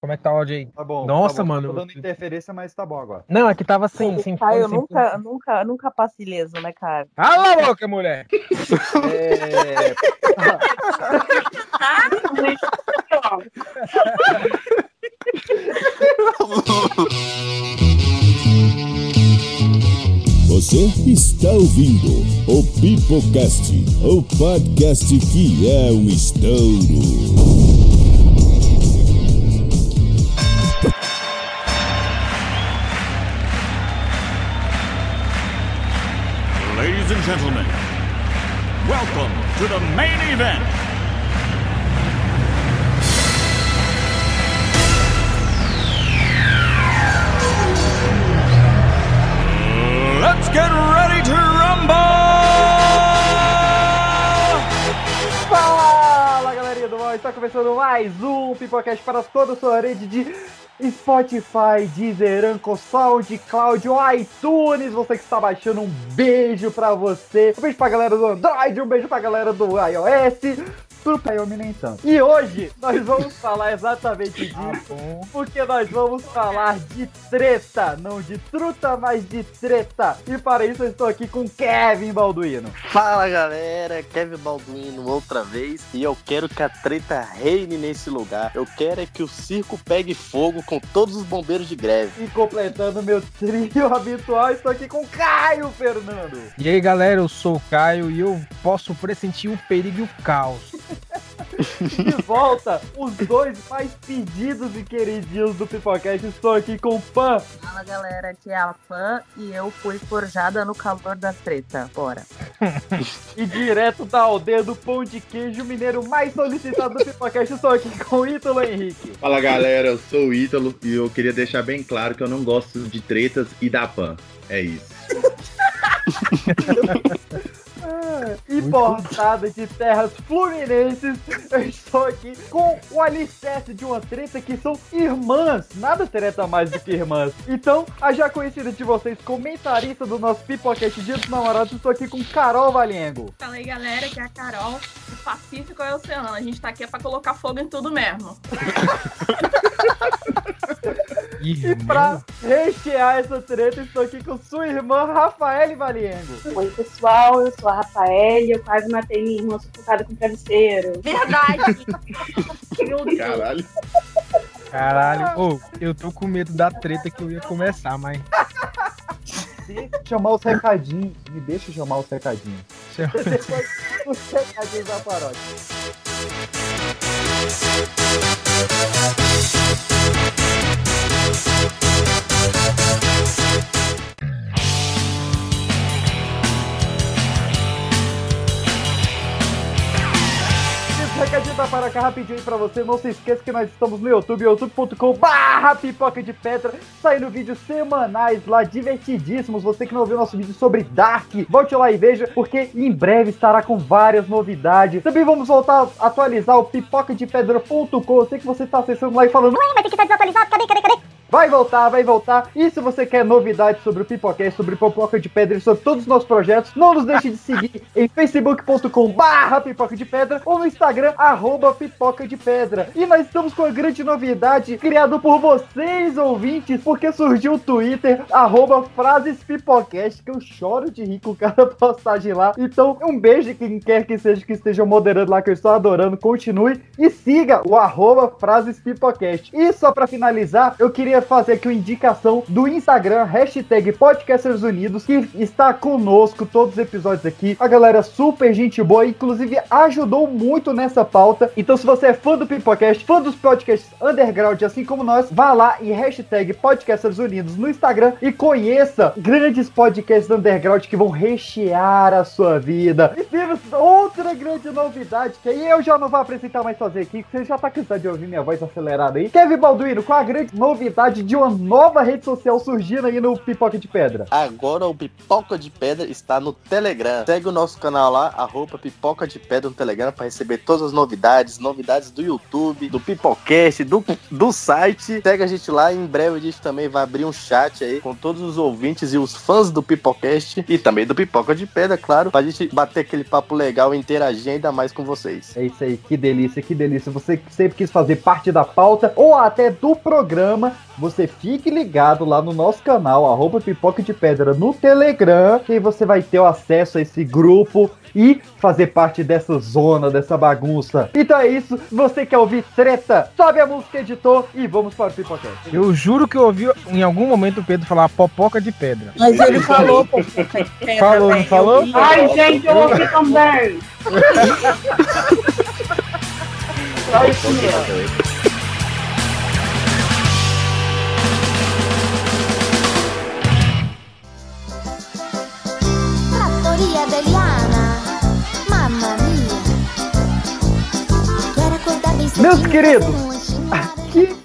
Como é que tá o áudio aí? Tá bom. Nossa, tá bom, mano. Tô dando interferência, mas tá bom agora. Não, é que tava sem fone. Eu nunca passo ileso, né, cara? Cala a boca, mulher! Você está ouvindo o Pipocast, o podcast que é um estouro. Ladies and gentlemen, welcome to the main event. Let's get ready to rumble! Fala, galerinha do mal, está começando mais um Pipocast para toda a sua rede de Spotify, Deezer, Anchor, SoundCloud, iTunes, você que está baixando, um beijo pra você, um beijo pra galera do Android, um beijo pra galera do iOS, tudo pra iOS nem tanto. E hoje nós vamos falar exatamente disso, porque nós vamos falar de treta, não de truta, mas de treta. E para isso eu estou aqui com Kevin Balduino. Fala galera, Kevin Balduino outra vez, e eu quero que a treta reine nesse lugar, eu quero é que o circo pegue fogo com todos os bombeiros de greve. E completando meu trio habitual, estou aqui com Caio Fernando. E aí galera, eu sou o Caio e eu posso pressentir o perigo e o caos. De volta, os dois mais pedidos e queridinhos do Pipocast, estou aqui com o Pan. Fala galera, aqui é a Pan e eu fui forjada no calor da treta, bora. E direto da aldeia do pão de queijo mineiro mais solicitado do Pipocast, estou aqui com o Ítalo Henrique. Fala galera, eu sou o Ítalo e eu queria deixar bem claro que eu não gosto de tretas e da Pan, é isso. Importada de terras fluminenses, eu estou aqui com o alicerce de uma treta que são irmãs, nada treta mais do que irmãs. Então, a já conhecida de vocês, comentarista do nosso Pipocast Dia dos Namorados, estou aqui com Carol Valengo. Fala aí galera, que é a Carol, do Pacífico é o oceano, a gente tá aqui é pra colocar fogo em tudo mesmo. E pra rechear essa treta, estou aqui com sua irmã, Rafaeli Valiengo. Oi, pessoal, eu sou a Rafaeli, eu quase matei minha irmã sufocada com travesseiro. Verdade! Caralho. Caralho. Ô, eu tô com medo da treta que eu ia começar, mas... chamar os recadinhos. Me deixa chamar os recadinhos. Os recadinhos da paródia. Recadinho da Paraca rapidinho aí pra você, não se esqueça que nós estamos no YouTube, youtube.com/Pipoca de Pedra, saindo vídeos semanais lá, divertidíssimos. Você que não viu nosso vídeo sobre Dark, volte lá e veja, porque em breve estará com várias novidades. Também vamos voltar a atualizar o pipocadepedra.com, eu sei que você tá acessando lá e falando, ué, mas tem que tá desatualizado, cadê? Vai voltar, vai voltar. E se você quer novidades sobre o Pipocast, sobre Pipoca de Pedra e sobre todos os nossos projetos, não nos deixe de seguir em facebook.com/Pipoca de Pedra ou no Instagram @Pipoca de Pedra. E nós estamos com uma grande novidade criada por vocês, ouvintes, porque surgiu o Twitter @FrasesPipocast, que eu choro de rir com cada postagem lá. Então, um beijo quem quer que seja que esteja moderando lá, que eu estou adorando. Continue e siga o @FrasesPipocast. E só pra finalizar, eu queria fazer aqui uma indicação do Instagram #PodcastersUnidos, que está conosco todos os episódios aqui. A galera super gente boa, inclusive ajudou muito nessa pauta. Então se você é fã do Pipocast, fã dos podcasts underground, assim como nós, vá lá e #PodcastersUnidos no Instagram e conheça grandes podcasts underground que vão rechear a sua vida. E temos outra grande novidade, que aí eu já não vou apresentar mais sozinho aqui, que você já tá cansado de ouvir minha voz acelerada aí. Kevin Balduino, com a grande novidade possibilidade de uma nova rede social surgindo aí no Pipoca de Pedra. Agora o Pipoca de Pedra está no Telegram. Segue o nosso canal lá, @Pipoca de Pedra no Telegram, para receber todas as novidades do YouTube, do Pipocast, do site. Segue a gente lá, em breve a gente também vai abrir um chat aí com todos os ouvintes e os fãs do Pipocast e também do Pipoca de Pedra, claro, pra gente bater aquele papo legal e interagir ainda mais com vocês. É isso aí, que delícia, que delícia. Você que sempre quis fazer parte da pauta ou até do programa, você fique ligado lá no nosso canal, @Pipoca de Pedra no Telegram, que você vai ter o acesso a esse grupo e fazer parte dessa zona, dessa bagunça. Então é isso, você quer ouvir treta? Sobe a música, editor, e vamos para o Pipocast. Eu juro que eu ouvi em algum momento o Pedro falar Popoca de Pedra. Mas ele falou Popoca de Pedra. Falou, não falou? Ai, gente, eu ouvi também. Ai, isso mesmo. Trattoria Beliana, mamma mia. Quero acordar bem cedo. Meus queridos, aqui...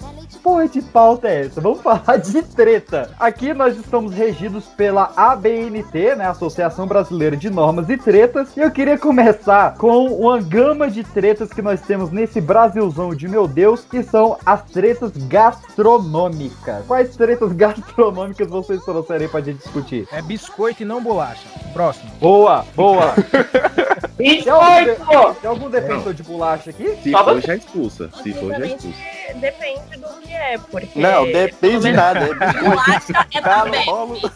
Porra de pauta é essa? Vamos falar de treta. Aqui nós estamos regidos pela ABNT, né? Associação Brasileira de Normas e Tretas. E eu queria começar com uma gama de tretas que nós temos nesse Brasilzão de meu Deus, que são as tretas gastronômicas. Quais tretas gastronômicas vocês trouxerem pra gente discutir? É biscoito e não bolacha. Próximo. Boa, boa. Biscoito! Tem algum defensor de bolacha aqui? Se for, já expulsa. Se for, já expulsa. Depende do... É, porque... Não, depende de nada. É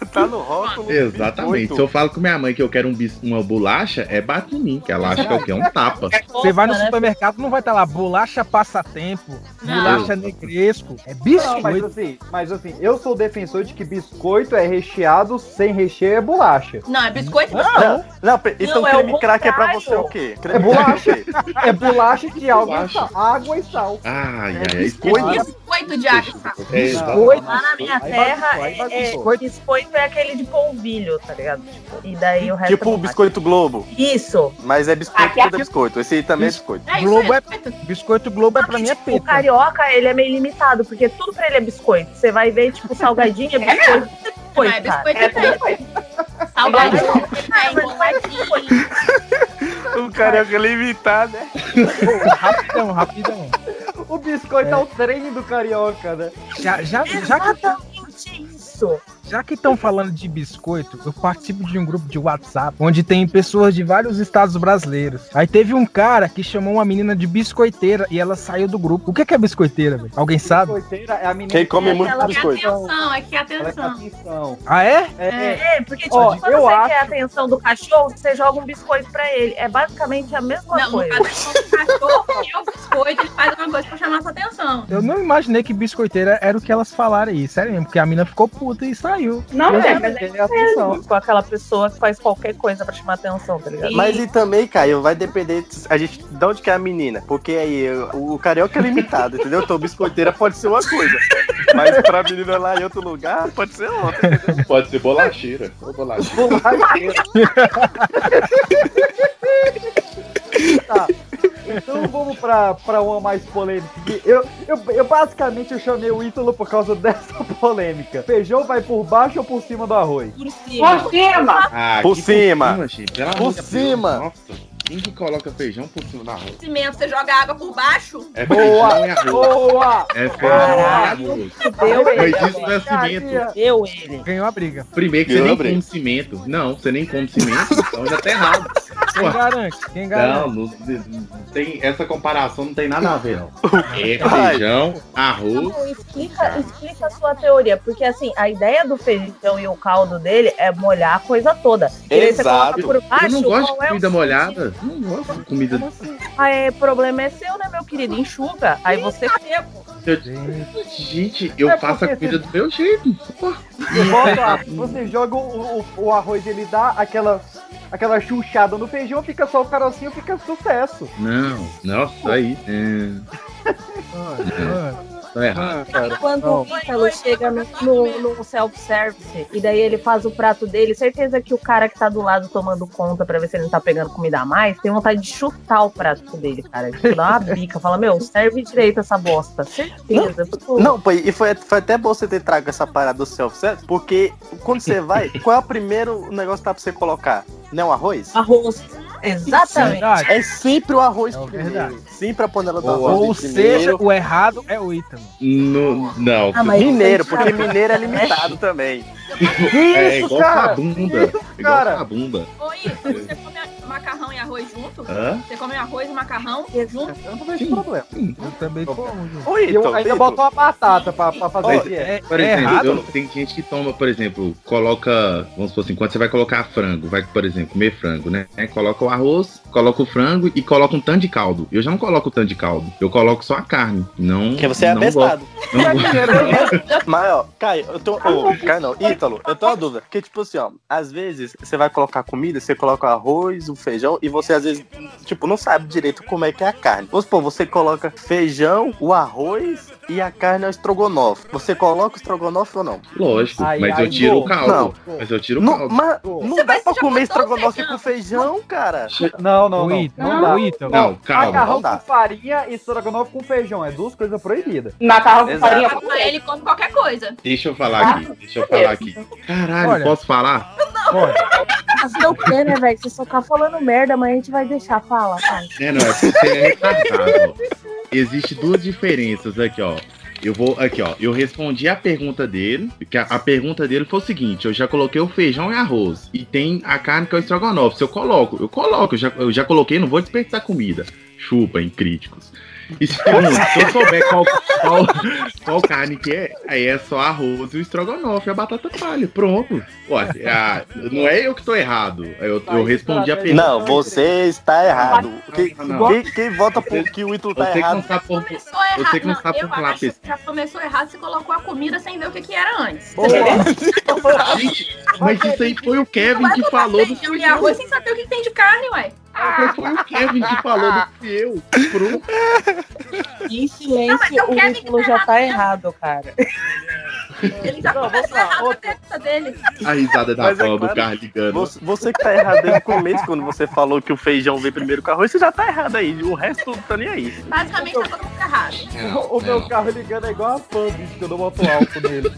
tá no rótulo. Exatamente. Se eu falo com minha mãe que eu quero uma bolacha, bate em mim, que ela acha que eu quero um tapa. Você vai no supermercado, não vai estar lá bolacha passatempo, bolacha negresco, é biscoito. Não, mas assim, eu sou defensor de que biscoito é recheado, sem recheio é bolacha. Não, é biscoito. Não, então não, creme crack é pra você o quê? É bolacha. É bolacha de água e sal. Ai, é biscoito. De água. Lá na minha terra, biscoito é aquele de polvilho, tá ligado? E daí o resto. Tipo o biscoito Globo. Isso. Mas é biscoito, tudo é biscoito. Esse aí também é biscoito. Biscoito Globo é pra minha pita. O carioca, ele é meio limitado, porque tudo pra ele é biscoito. Você vai ver, tipo, salgadinho é biscoito. É biscoito. Salgadinho é o carioca é limitado, né? Rapidão. O biscoito é o trem do carioca, né? Já que estão falando de biscoito, eu participo de um grupo de WhatsApp onde tem pessoas de vários estados brasileiros. Aí teve um cara que chamou uma menina de biscoiteira e ela saiu do grugrupo. O que é biscoiteira, velho? Alguém sabe? Biscoiteira é a menina que come muito biscoito. Atenção. Ah, é? É porque tipo, quando você quer a atenção do cachorro, você joga um biscoito pra ele. É basicamente a mesma coisa. Não, no caso do cachorro e o biscoito, ele faz uma coisa pra chamar sua atenção. Eu não imaginei que biscoiteira era o que elas falaram aí, sério mesmo, porque a menina ficou puta e saiu. Não, mas é com aquela pessoa que faz qualquer coisa pra chamar atenção, tá ligado? Mas e também, Caio, vai depender de onde que é a menina. Porque aí o carioca é limitado, entendeu? Então biscoiteira pode ser uma coisa. Mas pra menina lá em outro lugar, pode ser outra, entendeu? Pode ser bolacheira. Bolacheira. Tá. Então vamos pra uma mais polêmica. Eu basicamente chamei o Ítalo por causa dessa polêmica. Feijão vai por baixo ou por cima do arroz? Por cima! Ah, por cima. Nossa. Quem que coloca feijão por cima da arroz? Cimento, você joga água por baixo? É boa, e arroz. Boa! É feijão. Mas isso não é cimento. Ganhou a briga. Primeiro que você nem come cimento. Não, você nem come cimento, então já tá errado. Quem garante? Não tem, essa comparação não tem nada a ver, não. É feijão, arroz... Não, explica a sua teoria, porque assim, a ideia do feijão e o caldo dele é molhar a coisa toda. Exato. Você coloca por baixo, eu não gosto de comida molhada. Não gosto de comida. O problema é seu, né, meu querido? Enxuga. Aí você pega. Gente, eu faço a comida do meu jeito. Você joga o arroz, ele dá aquela chuchada no feijão, fica só o carocinho, fica sucesso. Não, nossa, aí. Não é errado. Quando o Ítalo chega no self-service e daí ele faz o prato dele, certeza que o cara que tá do lado tomando conta pra ver se ele não tá pegando comida a mais, tem vontade de chutar o prato dele, cara. Ele dá uma bica, fala, meu, serve direito essa bosta. Certeza. Não, pô, e foi até bom você ter trago essa parada do self-service, porque quando você vai, qual é o primeiro negócio que tá pra você colocar? Não, arroz? Arroz. Exatamente. Verdade. É sempre o arroz primeiro. Sempre a panela do arroz. Ou seja, o errado é o Ítalo. Não. Mineiro, porque mineiro é limitado também. É igual a bunda. Ô, Ítalo, você come macarrão e arroz junto? Hã? Você come arroz e macarrão junto? Eu não vejo problema. Eu também como junto. Ô, Ítalo, ainda botou uma batata pra fazer dieta. Por exemplo, tem gente que toma, por exemplo, coloca, vamos supor assim, quando você vai colocar frango, vai, por exemplo, comer frango, né? Coloca o arroz, coloca o frango e coloca um tanto de caldo. Eu já não coloco tanto de caldo. Eu coloco só a carne. Não. Porque você é abestado. Mas, ó, Caio, eu tô... Caio não, Ítalo, eu tô na dúvida. Porque, tipo assim, ó, às vezes você vai colocar comida, você coloca o arroz, o feijão e você, às vezes, tipo, não sabe direito como é que é a carne. Vamos supor, você coloca feijão, o arroz e a carne é o estrogonofe. Você coloca o estrogonofe ou não? Lógico, mas eu tiro o caldo. Mas eu tiro o caldo. Mas não dá pra comer estrogonofe com feijão, cara. Não, Ítalo. Não, calma. Macarrão com farinha e estrogonofe com feijão. É duas coisas proibidas. Macarrão com farinha com feijão. Ele come qualquer coisa. Deixa eu falar aqui. Caralho, olha, posso falar? Não. Fazer o quê, né, velho? Se você só tá falando merda, amanhã a gente vai deixar falar, cara. É porque é retardado. Existem duas diferenças aqui, ó. Eu respondi a pergunta dele, que a pergunta dele foi o seguinte: eu já coloquei o feijão e arroz, e tem a carne que é o estrogonofe. Se eu já coloquei, não vou desperdiçar comida. Chupem, críticos. E segundo, se eu souber qual carne que é, aí é só arroz e o estrogonofe, a batata palha, pronto. Olha, não é eu que tô errado, eu respondi a pergunta. Não, você está errado. Quem vota por que o Ítalo tá errado? Você que não sabe popular a pesquisa. Já começou errado, você colocou a comida sem ver o que era antes. Gente, mas isso aí foi o Kevin que falou do feijão e arroz sem saber o que tem de carne, ué. Foi o Kevin que falou do que eu. Pronto. Em silêncio, o Ítalo já tá errado, cara. Ele já começou errado a testa dele. A risada da bola do carro ligando. Você que tá errado desde o começo, quando você falou que o feijão veio primeiro que o arroz, você já tá errado aí. O resto não tá nem aí. Basicamente, tá todo mundo errado. O meu carro ligando é igual a Pan, bicho, que eu não boto álcool nele.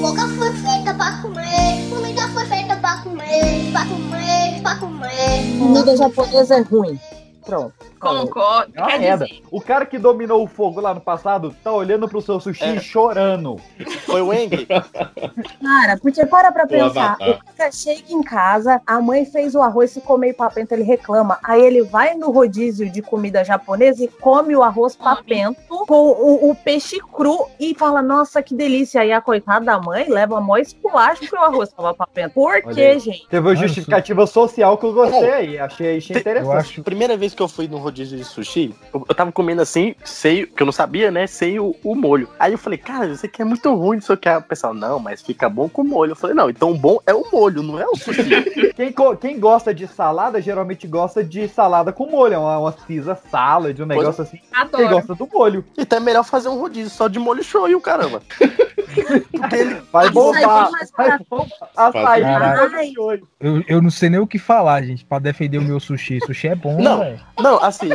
Boca foi feita pra comer, comida foi feita pra comer, pra comer, pra comer. Comida japonesa é ruim. Pronto. Concordo. O cara que dominou o fogo lá no passado tá olhando pro seu sushi e chorando. Foi o Wendel? Cara, porque pra pensar. O cara chega em casa, a mãe fez o arroz, ficou meio papento, ele reclama. Aí ele vai no rodízio de comida japonesa e come o arroz papento com o peixe cru e fala, nossa, que delícia. Aí a coitada da mãe leva mó esculacho porque o arroz tava papento. Por quê, gente? Teve uma justificativa social que eu gostei aí. Achei interessante. Primeira vez que eu fui no rodízio de sushi, eu tava comendo assim, que eu não sabia, né, sem o molho. Aí eu falei, cara, isso aqui é muito ruim, isso aqui. Aí o pessoal, não, mas fica bom com molho. Eu falei, não, então bom é o molho, não é o sushi. Quem gosta de salada, geralmente gosta de salada com molho, é uma pizza salad, um negócio assim. Adoro. Quem gosta do molho. Então é melhor fazer um rodízio só de molho shoyu, caramba. Ele vai bombar. Açaí de molho shoyu. Eu não sei nem o que falar, gente, pra defender o meu sushi. Sushi é bom, velho. Não, assim,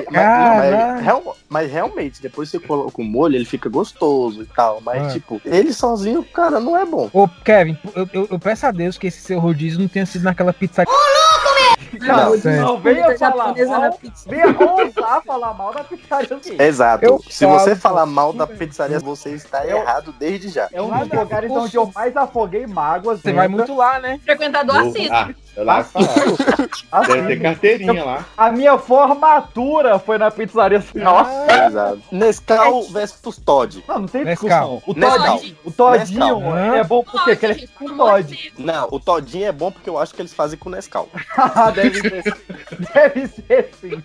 mas realmente, depois você coloca o molho, ele fica gostoso e tal. Mas, tipo, ele sozinho, cara, não é bom. Ô, Kevin, eu peço a Deus que esse seu rodízio não tenha sido naquela pizza... Não venha falar mal, venha ousar falar mal da pizzaria. Exato. Se você falar mal da pizzaria, você está errado desde já. É um dos lugares onde eu mais afoguei mágoas. Você vai muito lá, né? Frequentador assíduo. Deve ter carteirinha lá. A minha formatura foi na pizzaria. Nossa. Exato. Nescau versus Todd. Não tem discussão. O Toddinho é bom porque ele é com Todd. Não, o Toddinho é bom porque eu acho que eles fazem com Nescau. Deve ser sim.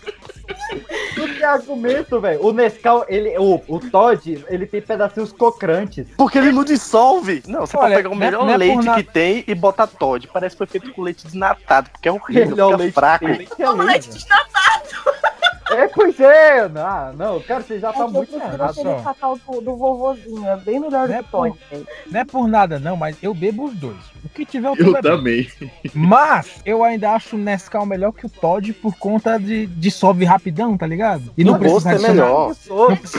Que argumento, velho. O Nescau, ele, o Todd, ele tem pedacinhos crocrantes. Porque ele não dissolve. Não, você pode pegar o melhor leite que tem e botar Todd. Parece que foi feito com leite desnatado, porque é horrível, fica leite fraco. Como leite desnatado. É, pois é. Não, cara, você já tá muito errado. Eu fatal do vovozinho, é bem melhor do que Todd. Não é por nada, não, mas eu bebo os dois. O que tiver o Todd. Eu também. Mas eu ainda acho o Nescau melhor que o Todd por conta de dissolve rapidão, tá ligado? E não precisa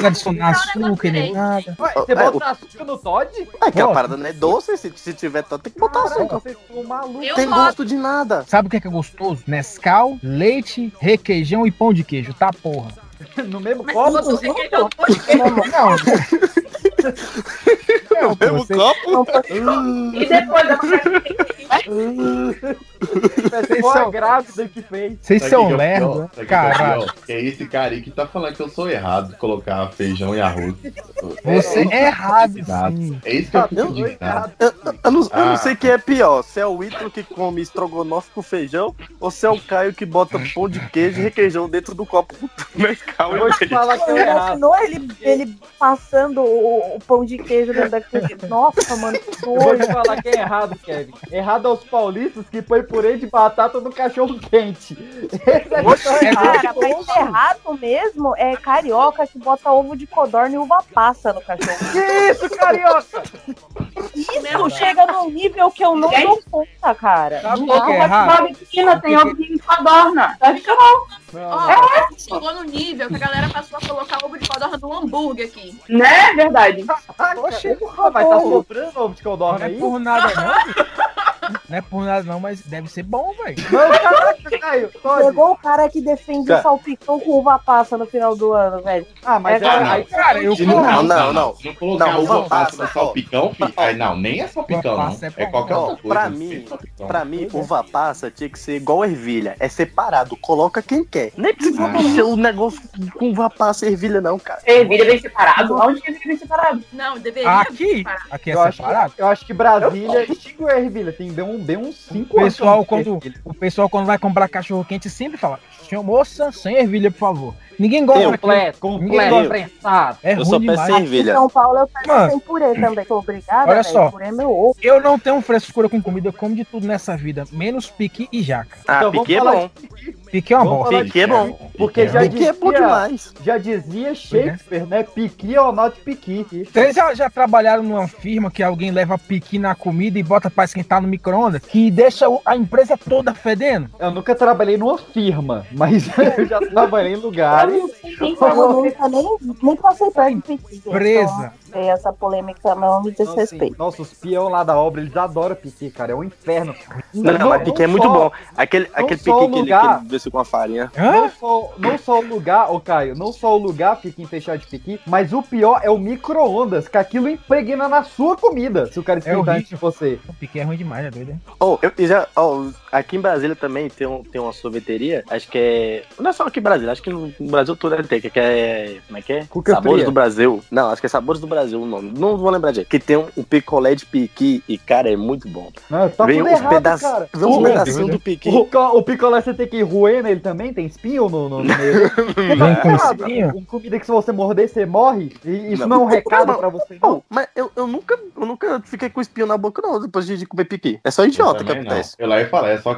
adicionar, açúcar nem nada. Ué, você bota açúcar no Todd? É que a parada não é doce, se tiver Todd tem que botar açúcar. Vocês estão malucos. Tem gosto de nada. Sabe o que é gostoso? Nescau, leite, requeijão e pão de queijo, tá, porra? No mesmo copo? No mesmo copo? E depois da pessoa grávida que fez. Vocês são merda, caralho. É esse cara que tá falando que eu sou errado colocar feijão e arroz. Você é errado, sim. É isso que eu fico indignado. Eu não sei quem é pior. Se é o Ítalo que come estrogonofe com feijão ou se é o Caio que bota pão de queijo e requeijão dentro do copo. Eu vou te falar que é errado. Ele passando o pão de queijo dentro da cozinha. Nossa, mano. Eu vou te falar que é errado, Kevin. Errado aos paulistas que põe purê de batata no cachorro quente. Cara, mas errado mesmo é carioca que bota ovo de codorna e uva passa no cachorro. Que isso, carioca? Isso meu chega num nível que eu não dou conta, cara. Sabe o que é errado? Tem ovo de codorna. Tá ficando bom. Chegou no nível que a galera passou a colocar ovo de codorna no hambúrguer aqui. Né? Verdade. Vai tá sobrando ovo de codorna aí? Não é por nada, não. Não é por nada não, mas deve ser bom, velho. Caraca, Caio. Chegou o cara que defende o salpicão com uva passa no final do ano, velho. Ah, mas aí, cara, eu não. Se eu colocar uva passa no salpicão, não, nem é salpicão, não. É qualquer outra coisa. Pra mim, uva passa tinha que ser igual ervilha. É separado, coloca quem quer. Nem precisa ser um negócio com uva passa e ervilha, não, cara. Ervilha vem separado? Onde que ervilha vem separado? Não, deveria aqui. Aqui é separado? Eu acho que Brasília extinguiu a ervilha, tem deu uns 5 anos. O pessoal quando vai comprar cachorro quente sempre fala: senhor moça, sem ervilha, por favor. Ninguém gosta completo, prensado. É eu ruim só peço demais. Ervilha. Em São Paulo eu peço sem purê também. Tô obrigada, olha só. Purê é meu ovo. Eu não tenho frescura com comida, eu como de tudo nessa vida, menos piqui e jaca. Ah, então, piqui é bom. Piqui é uma bosta. Piqui é bom. Porque já piqui é bom demais. Já dizia Shakespeare, né? Piqui ou not piqui. Vocês já trabalharam numa firma que alguém leva piqui na comida e bota pra esquentar no micro-ondas, que deixa a empresa toda fedendo? Eu nunca trabalhei numa firma, mas eu já trabalhei em lugar. Eu nem passei perto de piqui. Presa. Essa polêmica não me desrespeita. Nossa, os peão lá da obra, eles adoram piqui, cara. É um inferno. Não, mas piqui é muito bom. Aquele piqui que ele desceu com a farinha. Não só o lugar, ô Caio, não só o lugar fica enfechado de piqui, mas o pior é o micro-ondas, que aquilo impregna na sua comida, se o cara esquentar antes de você. O piqui é ruim demais, é doido, né? Aqui em Brasília também tem uma sorveteria, acho que é... Não é só aqui em Brasília, acho que no Brasil todo ele tem, que é... Como é que é? Cuca Sabores Fria. Do Brasil. Não, acho que é Sabores do Brasil o nome. Não vou lembrar direito. Que tem um picolé de piqui e, cara, é muito bom. Não, tá vem uns pedacinhos do piqui. O picolé você tem que roer nele também? Tem espinho no meio? Tem comida que se você morder, você morre? E isso não é um recado pra você? Não, mas eu nunca fiquei com espinho na boca, não, depois de comer piqui. É só idiota que acontece. Eu lá ia falar, é só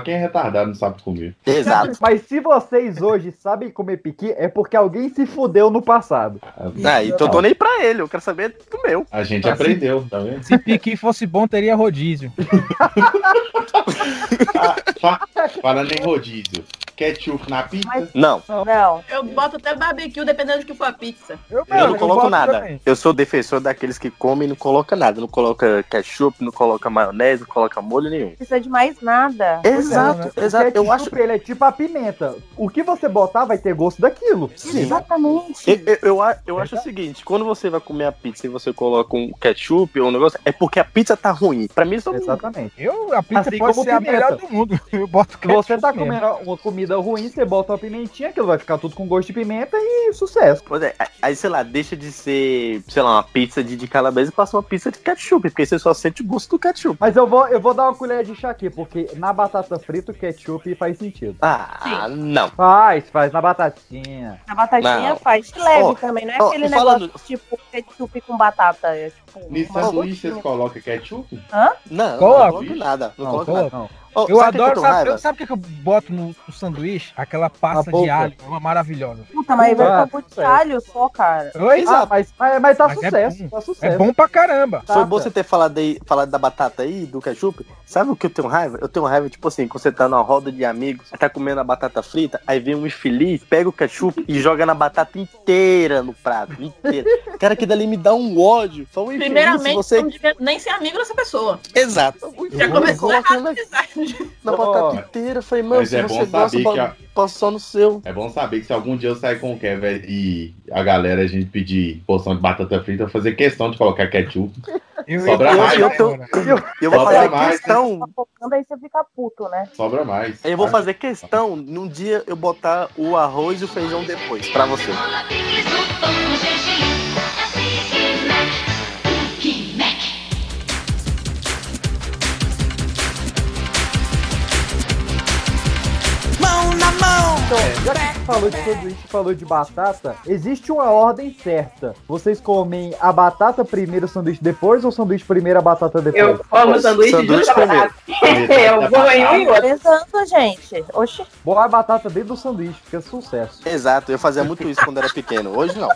quem é retardado não sabe comer. Exato. Mas se vocês hoje sabem comer piqui, é porque alguém se fudeu no passado. Então eu tô nem pra ele, eu quero saber do meu. A gente aprendeu, tá vendo? Se piqui fosse bom, teria rodízio. Falando em rodízio, ketchup na pizza? Mas, não. Eu boto até barbecue, dependendo do que for a pizza. Eu não coloco nada. Também. Eu sou defensor daqueles que comem e não coloca nada. Não coloca ketchup, não coloca maionese, não coloca molho nenhum. Não precisa de mais nada. Exato. Eu acho que ele é tipo a pimenta. O que você botar vai ter gosto daquilo. Sim. Exatamente. Eu acho o seguinte, quando você vai comer a pizza e você coloca um ketchup ou um negócio, é porque a pizza tá ruim. Pra mim, isso é exatamente. A pizza assim pode ser a melhor do mundo. Eu boto ketchup. Você tá comendo uma comida comida ruim, você bota uma pimentinha, aquilo vai ficar tudo com gosto de pimenta e sucesso. Pois é, aí, sei lá, deixa de ser, sei lá, uma pizza de calabresa e passa uma pizza de ketchup, porque você só sente o gosto do ketchup. Mas eu vou dar uma colher de chá aqui, porque na batata frita o ketchup faz sentido. Ah, sim. Não. Faz na batatinha. Na batatinha não. Faz de leve também, não é aquele negócio tipo ketchup com batata. É, tipo, nesse sanduíche vocês colocam ketchup? Hã? Não, não coloco nada. Não coloco nada. Não. Oh, eu adoro, sabe o que eu boto no sanduíche? Aquela pasta de alho, uma maravilhosa. Puta, mas vai ficar muito de alho só, cara. Mas tá sucesso, tá sucesso. É bom pra caramba. Foi bom você ter falado da batata aí, do ketchup. Sabe o que eu tenho raiva? Eu tenho raiva, tipo assim, quando você tá numa roda de amigos, tá comendo a batata frita, aí vem um infeliz, pega o ketchup e joga na batata inteira no prato, inteira. Cara, que dali me dá um ódio. Só um infeliz. Primeiramente, você não devia nem ser amigo dessa pessoa. Exato. Já começou errado, exato. Na batata inteira, eu falei, mano, se você gosta, passa só no seu. É bom saber que se algum dia eu sair com o Kevin e a galera, a gente pedir porção de batata frita, eu vou fazer questão de colocar ketchup. Sobra mais. Eu vou fazer questão. Aí você fica puto, né? Sobra mais. Eu vou fazer questão, num dia, eu botar o arroz e o feijão depois, pra você. Então, já que você falou de sanduíche, falou de batata, existe uma ordem certa. Vocês comem a batata primeiro, o sanduíche depois, ou o sanduíche primeiro, a batata depois? Eu como o sanduíche primeiro. Eu vou em um e outro. Pensando, gente. Oxi. Boa a batata dentro do sanduíche, fica sucesso. Exato, eu fazia muito isso quando era pequeno. Hoje não.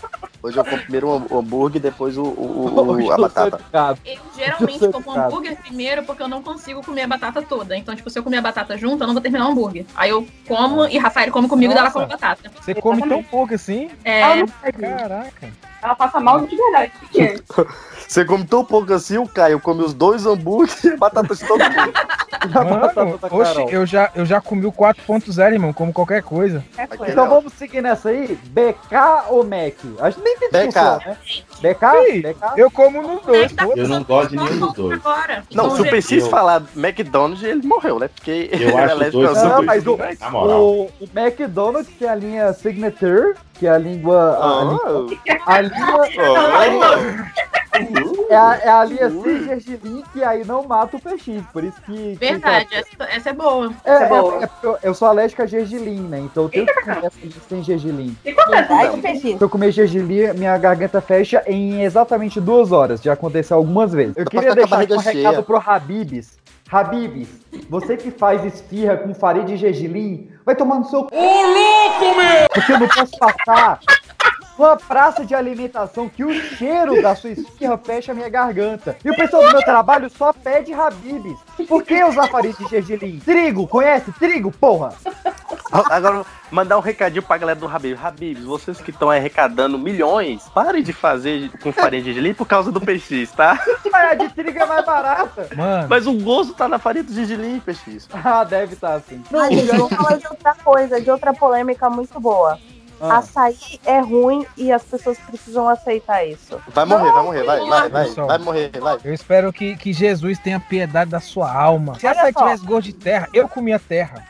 Hoje eu como primeiro o hambúrguer, depois a batata. Eu geralmente como o hambúrguer primeiro, porque eu não consigo comer a batata toda. Então, tipo, se eu comer a batata junto, eu não vou terminar o hambúrguer. Aí eu como e Rafael come comigo. Nossa, e ela come batata. Você come tão pouco assim? É. Caraca. Ela passa mal de verdade. Você come tão pouco assim, o Caio come os dois hambúrgueres e batata de todo mundo. Mano, oxe, eu já comi o 4.0, irmão, como qualquer coisa. Então vamos seguir nessa aí, BK ou Mac? A gente nem tem discussão, né? BK? Eu como nos dois. Eu não gosto de nenhum dos dois. Não, se eu preciso falar McDonald's, ele morreu, né? Porque eu acho dois. Não, mas o McDonald's tem a linha Signature, que é a língua... É a linha Sigers de Link, e aí não mata o peixinho, por isso que... Verdade, essa é boa. Eu sou alérgica a gergelim, né? Então eu tenho que comer essa sem gergelim. E quanto é o peixinho? Se eu comer gergelim, minha garganta fecha em exatamente 2 horas. Já aconteceu algumas vezes. Eu queria deixar aqui um recado pro Habibs. Habibs, você que faz esfirra com farinha de gergelim, vai tomar no seu... Ô, louco, meu! Porque eu não posso passar... uma praça de alimentação que o cheiro da sua esfirra fecha a minha garganta. E o pessoal do meu trabalho só pede Habibs. Por que usar farinha de gergelim? Trigo, conhece? Trigo, porra! Agora, mandar um recadinho pra galera do Habibs. Habibs, vocês que estão arrecadando milhões, parem de fazer com farinha de gergelim por causa do PX, tá? A de trigo é mais barata. Mano. Mas o gosto tá na farinha de gergelim, PX. Ah, deve estar assim. Não, gente, eu vou falar de outra coisa, de outra polêmica muito boa. Açaí é ruim e as pessoas precisam aceitar isso. Vai morrer. Eu espero que Jesus tenha piedade da sua alma. Se açaí tivesse gosto de terra, eu comia terra.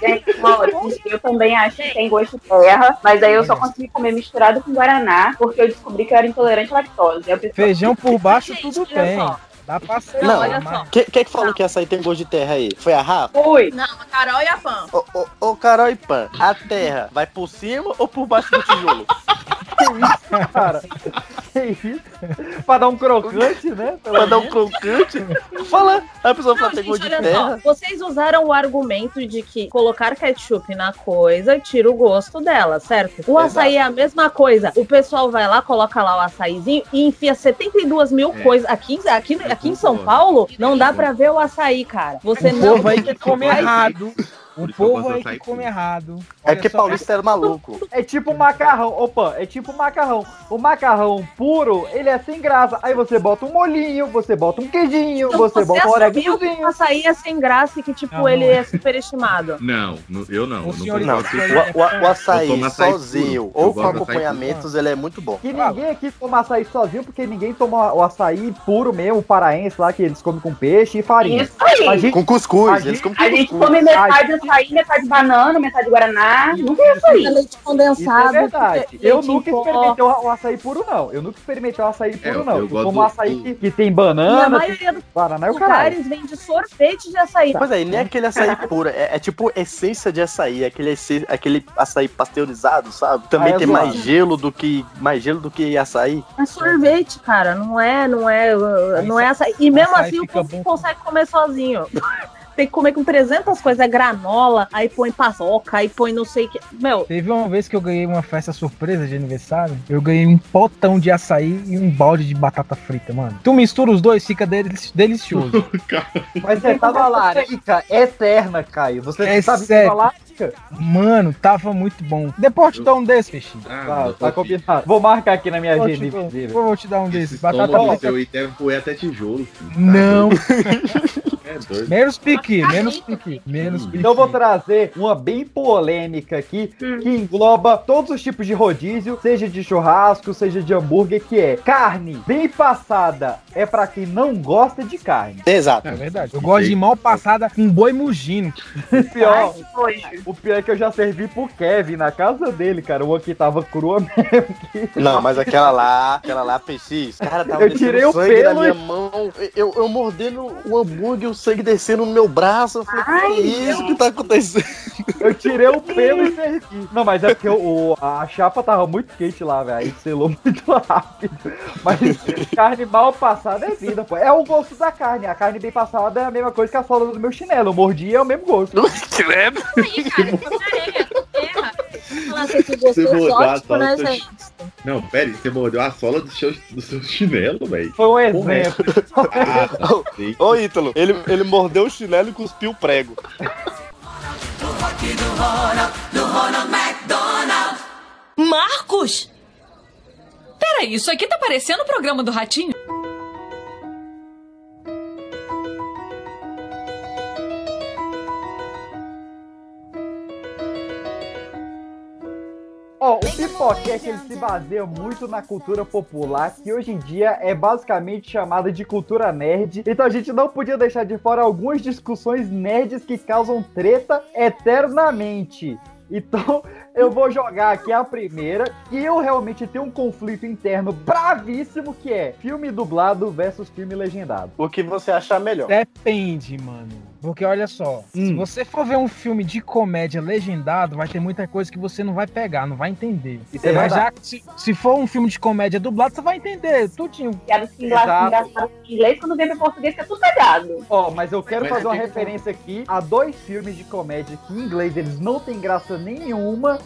Gente, mano, eu também acho que tem gosto de terra, mas aí eu só consegui comer misturado com guaraná, porque eu descobri que eu era intolerante à lactose. Feijão por baixo, tudo bem. Dá pra ser. Não, olha só. Quem é que falou que açaí tem gosto de terra aí? Foi a Rafa? Foi. Não, a Carol e a Pan. Ô, Carol e Pan, a terra vai por cima ou por baixo do tijolo? Que isso, cara? Que isso? Pra dar um crocante, né? Pra dar um crocante. Fala. A pessoa fala tem gosto de terra. Só, vocês usaram o argumento de que colocar ketchup na coisa tira o gosto dela, certo? O açaí é a mesma coisa. O pessoal vai lá, coloca lá o açaizinho e enfia 72 mil coisas. Aqui em São Paulo, não dá pra ver o açaí, cara. Você não vai comer errado. O povo aí que come errado. É que paulista era maluco. É tipo macarrão. Opa, é tipo macarrão. O macarrão puro, ele é sem graça. Aí você bota um molhinho, você bota um queijinho, então você bota um oréganozinho. O açaí é sem graça e que, tipo, não, ele é superestimado. Não, eu não. O açaí sozinho ou com acompanhamentos, ele é muito bom. E ninguém aqui toma açaí sozinho, porque ninguém toma o açaí puro mesmo, o paraense lá, que eles comem com peixe e farinha. Isso aí. Com cuscuz. A gente come metade Havaí, metade banana, metade guaraná. Nunca ia sair. Leite condensado. Isso é verdade. Eu nunca experimentei o açaí puro, não. Eu nunca experimentei o açaí puro, não. Eu como açaí que tem banana. Na maioria dos lugares vende sorvete de açaí. Pois é, e nem aquele açaí puro. É tipo essência de açaí. Aquele açaí pasteurizado, sabe? Também tem mais gelo do que açaí. É sorvete, cara. Não é açaí. E mesmo assim o povo consegue comer sozinho. Tem que comer com 300 coisas, é granola, aí põe paçoca, aí põe não sei o que. Meu. Teve uma vez que eu ganhei uma festa surpresa de aniversário, eu ganhei um potão de açaí e um balde de batata frita, mano. Tu mistura os dois, fica delicioso. Mas você tava lá, rica, eterna, Caio. Você sabe falar? Mano, tava muito bom. Depois eu te dou um desse, peixinho. Tá combinado. Vou marcar aqui na minha agenda. Vou te dar um desse. Batata frita. E deve comer até tijolo. Filho. Não. É doido. Menos piqui. Então eu vou trazer uma bem polêmica aqui, que engloba todos os tipos de rodízio, seja de churrasco, seja de hambúrguer, que é carne bem passada é pra quem não gosta de carne. Exato. É verdade. Eu gosto de mal passada com boi mugindo. O pior é que eu já servi pro Kevin na casa dele, cara. Uma que tava crua mesmo. Não, mas aquela lá, peixe. Cara, tava descendo sangue na minha mão. Eu mordendo o hambúrguer, o sangue descendo no meu braço. Eu falei, que isso que tá acontecendo? Eu tirei o pelo e servi. Não, mas é porque a chapa tava muito quente lá, velho. Aí selou muito rápido. Mas carne mal passada é vida, pô. É o gosto da carne. A carne bem passada é a mesma coisa que a sola do meu chinelo. Eu mordi, é o mesmo gosto. Não se lembra? Não, pera, você mordeu a sola do seu chinelo, velho. Foi um exemplo. Ô, Ítalo, ele mordeu o chinelo e cuspiu o prego. Marcos? Peraí, isso aqui tá parecendo o programa do Ratinho? O Pipocast, ele se baseia muito na cultura popular, que hoje em dia é basicamente chamada de cultura nerd. Então a gente não podia deixar de fora algumas discussões nerds que causam treta eternamente. Então eu vou jogar aqui a primeira, que eu realmente tenho um conflito interno bravíssimo, que é filme dublado versus filme legendado. O que você achar melhor? Depende, mano. Porque olha só, se você for ver um filme de comédia legendado, vai ter muita coisa que você não vai pegar, não vai entender. E você vai já, se for um filme de comédia dublado, você vai entender tudinho. Engraçado em inglês, quando vem para português, é tudo pegado. Ó, mas eu quero fazer uma referência aqui a dois filmes de comédia que em inglês eles não têm graça nenhuma.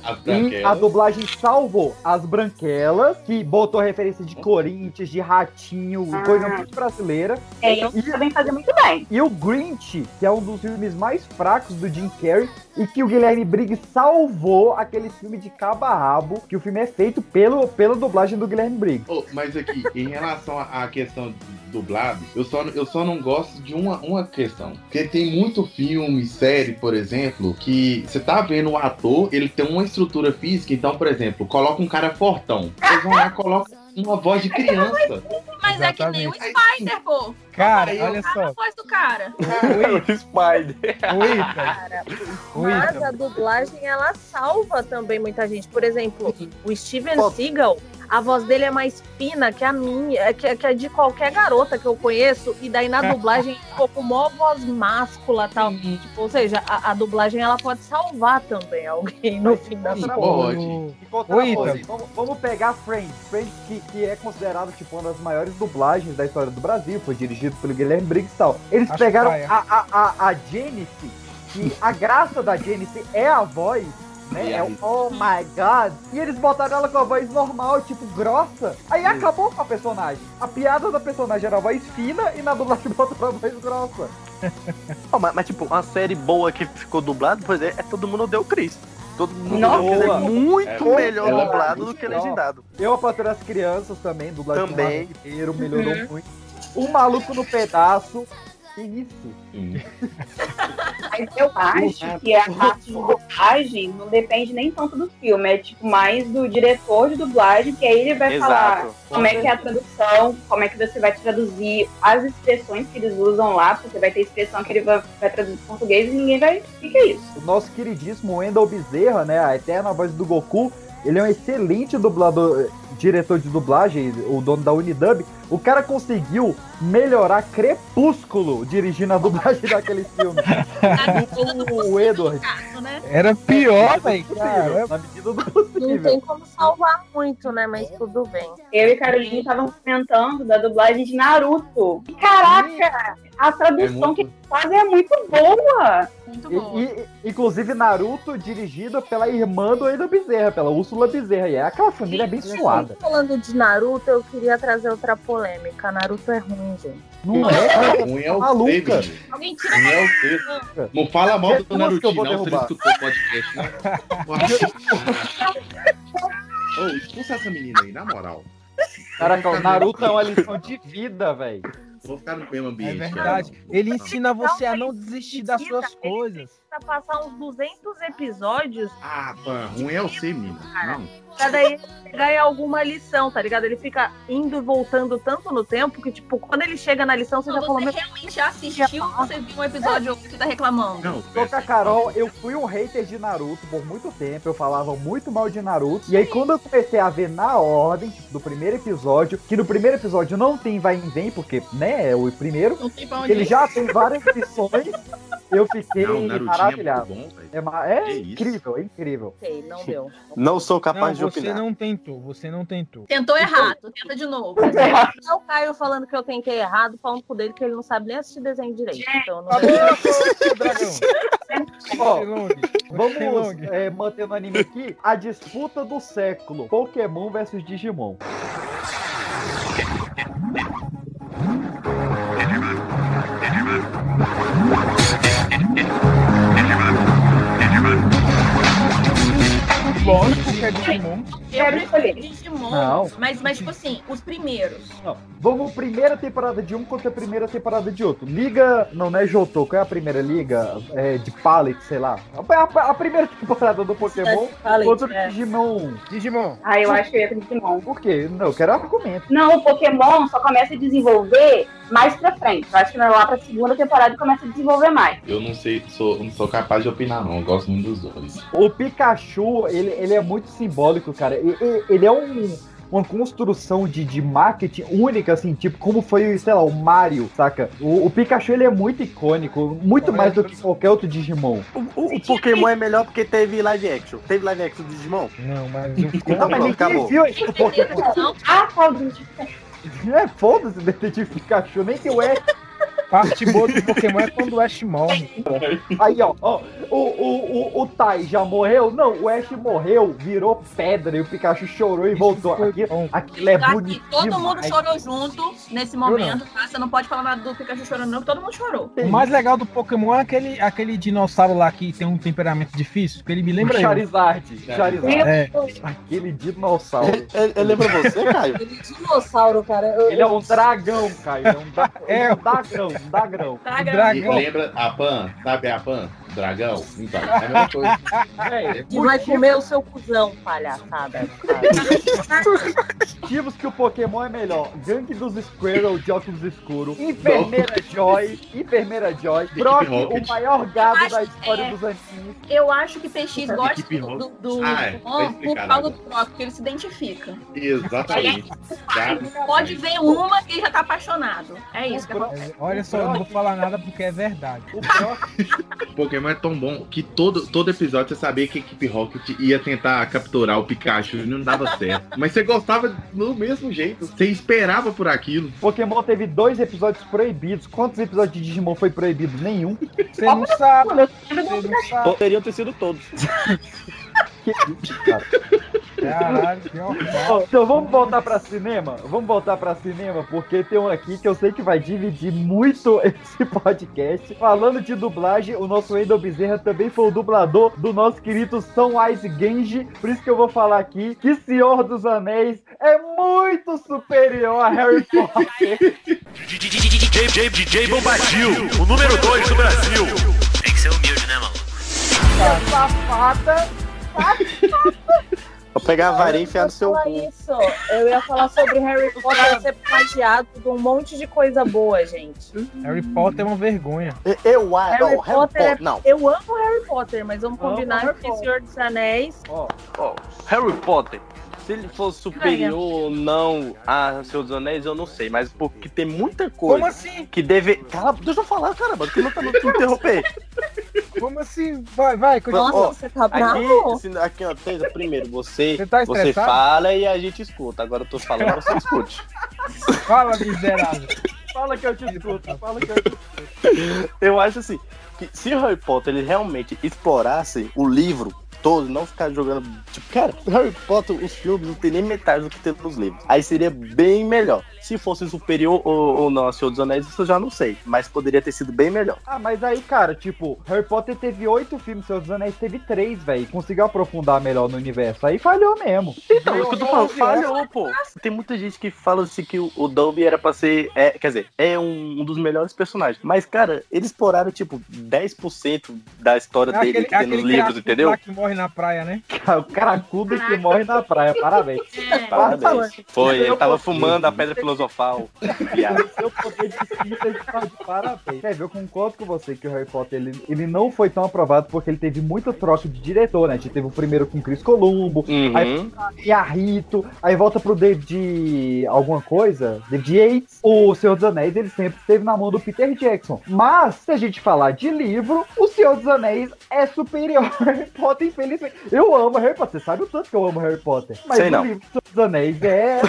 E a dublagem salvou As Branquelas, que botou referência de Corinthians, de Ratinho, coisa muito brasileira. É, e também fazia muito bem. E o Grinch, que é um dos filmes mais fracos do Jim Carrey, e que o Guilherme Briggs salvou aquele filme de cabo a rabo, que o filme é feito pela dublagem do Guilherme Briggs. Oh, mas aqui, em relação à questão de dublado, eu só não gosto de uma questão. Porque tem muito filme, série, por exemplo, que você tá vendo o ator, ele tem uma estrutura física, então, por exemplo, coloca um cara fortão. Vocês vão lá e colocam uma voz de criança. Mas exatamente. É que nem o Spider, pô. Cara, olha só. A voz do cara. O Spider. Mas a dublagem, ela salva também muita gente. Por exemplo, o Steven Seagal, a voz dele é mais fina que a minha, que a de qualquer garota que eu conheço. E daí na dublagem ficou com mó voz máscula e tal. Tipo, ou seja, a dublagem, ela pode salvar também alguém no fim da trabalho. Vamos pegar Friends. Friends que é considerado tipo uma das maiores dublagens da história do Brasil. Foi dirigido pelo Guilherme Briggs e tal. Eles pegaram a Genesis, que a graça da Genesis é a voz. Né? É o oh my god. E eles botaram ela com a voz normal, tipo, grossa. Aí acabou com a personagem. A piada da personagem era a voz fina e na dublagem botaram a voz grossa. Oh, mas tipo, uma série boa que ficou dublada, pois é Todo Mundo Odeia o Chris. Todo mundo é muito melhor dublado do que legendado. Eu apaturei as crianças também, dublado inteiro, melhorou muito. O Maluco no Pedaço. Que isso? Mas eu acho que a parte de dublagem não depende nem tanto do filme, é tipo mais do diretor de dublagem, que aí ele vai falar como é que é a tradução, como é que você vai traduzir as expressões que eles usam lá, porque vai ter expressão que ele vai traduzir em português e ninguém vai... O que é isso? O nosso queridíssimo Wendel Bezerra, né, a eterna voz do Goku, ele é um excelente dublador, diretor de dublagem, o dono da Unidub. O cara conseguiu melhorar Crepúsculo dirigindo a dublagem daquele filme. O Edward. Caso, né? Era pior, velho. Na medida do possível. Não tem como salvar muito, né? Mas tudo bem. Eu e Carolina estavam comentando da dublagem de Naruto. Caraca! A tradução que eles fazem é muito boa. Muito boa. Inclusive, Naruto dirigida pela irmã do Wendel Bezerra, pela Úrsula Bezerra. E aquela família é abençoada. Falando de Naruto, eu queria trazer outra polêmica. Naruto é ruim, gente. Não é ruim, é o David. Alguém tira o Não fala mal do Naruto, não. Se ele escutou o podcast, né? Expulsa essa menina aí, na moral. Caraca, o Naruto é uma lição de vida, velho. Vou ficar no mesmo ambiente. É verdade. Cara. Ele ensina você a não desistir das suas coisas. Ele passar uns 200 episódios. Ah, Pan, ruim é o C, menina. Não. Daí ele ganha alguma lição, tá ligado? Ele fica indo e voltando tanto no tempo que, tipo, quando ele chega na lição, você já falou... Você realmente já assistiu, você viu um episódio ou você tá reclamando? Não, Toca Carol, eu fui um hater de Naruto por muito tempo, eu falava muito mal de Naruto. E aí quando eu comecei a ver na ordem, tipo, do primeiro episódio, que no primeiro episódio não tem vai e vem, porque, né, é o primeiro, não tem pra onde ele já tem várias lições... Eu fiquei maravilhado. É, bom, é incrível, é incrível. Sei, não deu. Não sou capaz de opinar. Você não tentou. Tentou errado, tenta de novo. É o Caio falando que eu tentei errado, falando com ele que ele não sabe nem assistir desenho direito. Então não Vamos manter no anime aqui a disputa do século. Pokémon versus Digimon. Lógico que é Digimon. Eu não escolhi Digimon, não. Mas tipo assim, os primeiros. Não. Vamos primeira temporada de um contra a primeira temporada de outro. Liga, não é Jotô, qual é a primeira liga? É, de Pallet, sei lá. A primeira temporada do Pokémon contra o Digimon. Digimon. Ah, eu acho que eu ia pro Digimon. Por quê? Não, eu quero argumento. Não, o Pokémon só começa a desenvolver mais pra frente. Eu acho que lá pra segunda temporada começa a desenvolver mais. Eu não sei, não sou capaz de opinar, não. Eu gosto muito dos dois. O Pikachu, ele é muito simbólico, cara. Ele é uma construção de marketing única, assim, tipo, como foi, sei lá, o Mario, saca? O Pikachu, ele é muito icônico, muito mais do que qualquer outro Digimon. O Pokémon é melhor porque teve live action. Teve live action do Digimon? Não, mas... Não, mas ninguém viu esse Pokémon. Ah, foda-se, Detetive Pikachu, nem que o Ash... Parte boa do Pokémon é quando o Ash morre. Aí, ó o Tai já morreu? Não, o Ash morreu, virou pedra e o Pikachu chorou e voltou. Aquilo é bonito. Todo mundo chorou junto nesse momento, tá? Você não pode falar nada do Pikachu chorando não, porque todo mundo chorou. O mais legal do Pokémon é aquele dinossauro lá que tem um temperamento difícil, porque ele me lembra... Charizard. É. Aquele dinossauro. Ele lembra você, Caio? Ele é dinossauro, cara. Ele é um dragão, Caio. É um dragão. Dragão. Lembra a Pan? Sabe a Pan? Dragão? Então, é a mesma coisa. Que vai comer o seu cuzão, palhaçada. Motivos que o Pokémon é melhor. Gangue dos Squirrel de óculos escuros. Enfermeira Joy. Brock, o maior gado da história dos antigos. Eu acho que PX gosta do Pokémon por causa do Brock, porque ele se identifica. Exatamente. Pode ver uma que ele já tá apaixonado. É isso que acontece. Olha só, eu não vou falar nada porque é verdade. O Pokémon é tão bom que todo episódio você sabia que a equipe Rocket ia tentar capturar o Pikachu e não dava certo. Mas você gostava do mesmo jeito. Você esperava por aquilo. Pokémon teve 2 episódios proibidos. Quantos episódios de Digimon foi proibido? Nenhum. Você não sabe. Poderiam ter sido todos. Que isso, cara? Caralho, que horror. Então vamos voltar pra cinema, porque tem um aqui que eu sei que vai dividir muito esse podcast. Falando de dublagem, o nosso Wendel Bezerra também foi o dublador do nosso querido Sunrise Genji, por isso que eu vou falar aqui que Senhor dos Anéis é muito superior a Harry Potter. DJ Bombadil, o número 2 do Brasil. Tem que ser humilde. safada. Vou pegar a varinha e enfiar no seu cu. Isso. Eu ia falar sobre Harry Potter ser plagiado de um monte de coisa boa, gente. Harry Potter é uma vergonha. Eu amo Harry Potter. Não. Eu amo Harry Potter, mas vamos combinar que Senhor dos Anéis... Harry Potter. Se ele fosse superior ou não a Senhor dos Anéis, eu não sei. Mas porque tem muita coisa... Como assim? Que deve... Cala, deixa eu falar, caramba. Que não tá me interromper. Como assim? Vai. Continua. Nossa, você tá bravo? Aqui, ó. Primeiro, você fala e a gente escuta. Agora eu tô falando, você escute. Fala, miserável. Fala que eu te escuto. Eu acho assim, que se o Harry Potter ele realmente explorasse o livro... Todos, não ficar jogando... Tipo, cara, Harry Potter, os filmes não tem nem metade do que tem nos livros. Aí seria bem melhor. Se fosse superior ou não a Senhor dos Anéis, isso eu já não sei. Mas poderia ter sido bem melhor. Ah, mas aí, cara, tipo, Harry Potter teve 8 filmes, Senhor dos Anéis teve 3, velho. Conseguiu aprofundar melhor no universo. Aí falhou mesmo. Então, eu tô falando, falhou, pô. Tem muita gente que fala assim que o Dobby era pra ser... É um dos melhores personagens. Mas, cara, eles exploraram, tipo, 10% da história dele que tem nos livros, entendeu? Na praia, né? O caracudo que morre na praia, parabéns. Parabéns. Foi, ele tava fumando a pedra filosofal. Seu poder de escrita, parabéns. Quer ver? Eu concordo com você que o Harry Potter ele não foi tão aprovado porque ele teve muita troca de diretor, né? A gente teve o primeiro com Chris Columbo, aí a Rito, aí volta pro David alguma coisa, David Yates. O Senhor dos Anéis, ele sempre esteve na mão do Peter Jackson. Mas, se a gente falar de livro, o Senhor dos Anéis é superior ao Harry Potter, infelizmente. Eu amo Harry Potter, você sabe o tanto que eu amo Harry Potter. Mas sei o não. Livro dos Anéis é...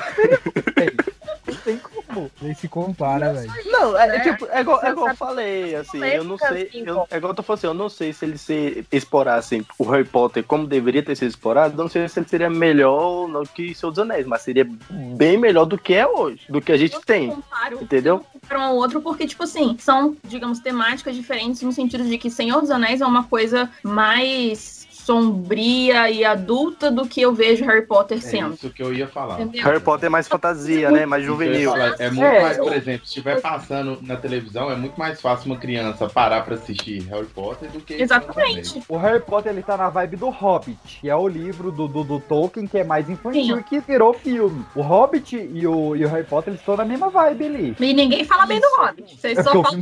Não tem como. Nem se compara, velho. Não, tipo, igual eu falei, assim, eu não sei... É igual eu tô falando assim, eu não sei se eles se explorassem o Harry Potter como deveria ter sido explorado, não sei se ele seria melhor do que Senhor dos Anéis, mas seria bem melhor do que é hoje, do que a gente tem, entendeu? Para um ao outro, porque, tipo assim, são, digamos, temáticas diferentes no sentido de que Senhor dos Anéis é uma coisa mais... sombria e adulta do que eu vejo Harry Potter sendo. É isso que eu ia falar. Entendeu? Harry Potter é mais fantasia, né? Mais juvenil. Falar, é muito mais, por exemplo, se estiver passando na televisão, é muito mais fácil uma criança parar pra assistir Harry Potter do que... Exatamente. O Harry Potter, ele tá na vibe do Hobbit, que é o livro do Tolkien, que é mais infantil, que virou filme. O Hobbit e o Harry Potter, eles estão na mesma vibe ali. E ninguém fala bem do Hobbit. Vocês só falam...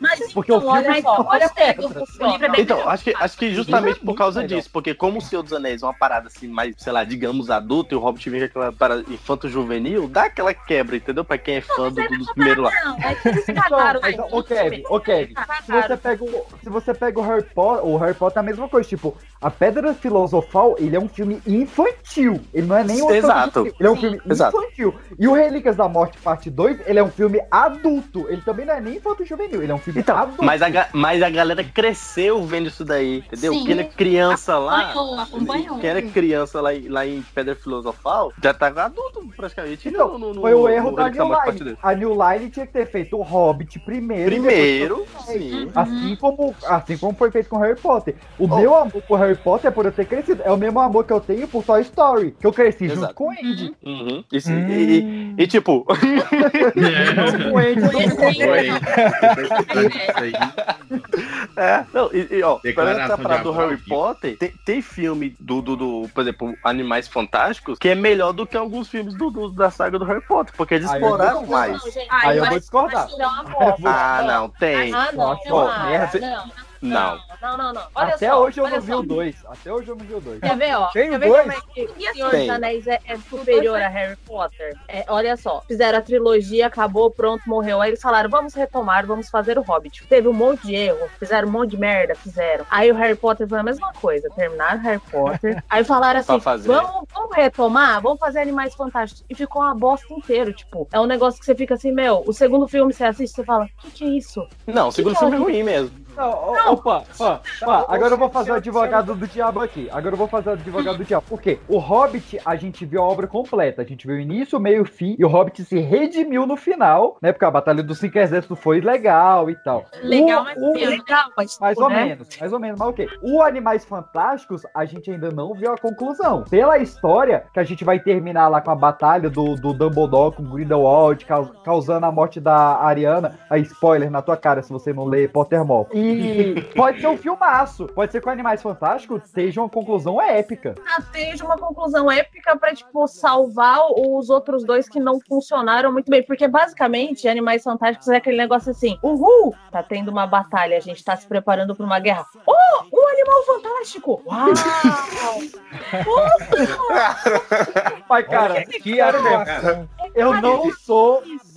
Mas porque então, olha o livro é bem... Então, acho que justamente por causa disso, porque como o Senhor dos Anéis é uma parada assim, mais, sei lá, digamos, adulto, e o Hobbit vem aquela parada infanto-juvenil, dá aquela quebra, entendeu? Pra quem é fã dos primeiros lá. Não, é que eles cagaram. Ok. Se você pega o Harry Potter, é a mesma coisa, tipo, a Pedra Filosofal, ele é um filme infantil. Ele não é nem um... Exato. Filme, ele é um filme infantil. E o Relíquias da Morte, parte 2, ele é um filme adulto. Ele também não é nem infanto-juvenil, ele é um filme adulto. Mas a galera cresceu vendo isso daí, entendeu? Sim. Porque criança lá, que era criança lá em Pedra Filosofal, já tá adulto praticamente. Então, foi o erro da New Line. A New Line tinha que ter feito o Hobbit primeiro. Sim. Assim como foi feito com Harry Potter. O meu amor por Harry Potter é por eu ter crescido. É o mesmo amor que eu tenho por Toy Story, que eu cresci junto com o Andy. E tipo... Pra do Harry Potter, tem filme do, por exemplo, Animais Fantásticos, que é melhor do que alguns filmes da saga do Harry Potter, porque eles exploraram mais. Aí eu vou discordar. Não, tem. Não. Olha até só, hoje eu não vi o 2. Até hoje eu não vi o 2. Quer ver, ó? Tem o 2? O Senhor dos Anéis é superior a Harry Potter. Olha só, fizeram a trilogia, acabou, pronto, morreu. Aí eles falaram, vamos retomar, vamos fazer o Hobbit. Teve um monte de erro, fizeram um monte de merda, fizeram. Aí o Harry Potter foi a mesma coisa, terminaram o Harry Potter. Aí falaram assim, vamos retomar, vamos fazer Animais Fantásticos. E ficou uma bosta inteira, tipo. É um negócio que você fica assim, meu, o segundo filme você assiste, você fala, o que é isso? Não, o segundo filme é ruim mesmo. Opa, agora eu vou fazer o advogado do diabo aqui. Por quê? O Hobbit, a gente viu a obra completa. A gente viu o início, o meio e o fim. E o Hobbit se redimiu no final, né? Porque a Batalha dos Cinco Exércitos foi legal e tal. Mais ou menos. Mas ok. O Animais Fantásticos, a gente ainda não viu a conclusão. Pela história, que a gente vai terminar lá com a batalha do Dumbledore com Grindelwald, causando a morte da Ariana. Aí, spoiler na tua cara se você não lê Pottermore. E E pode ser um filmaço. Pode ser que o Animais Fantásticos seja uma conclusão épica. Ah, seja uma conclusão épica pra, tipo, salvar os outros dois que não funcionaram muito bem. Porque, basicamente, Animais Fantásticos é aquele negócio assim: uhul, tá tendo uma batalha, a gente tá se preparando pra uma guerra. Oh, um animal fantástico! Uau! Puta! Mas, cara, que animação.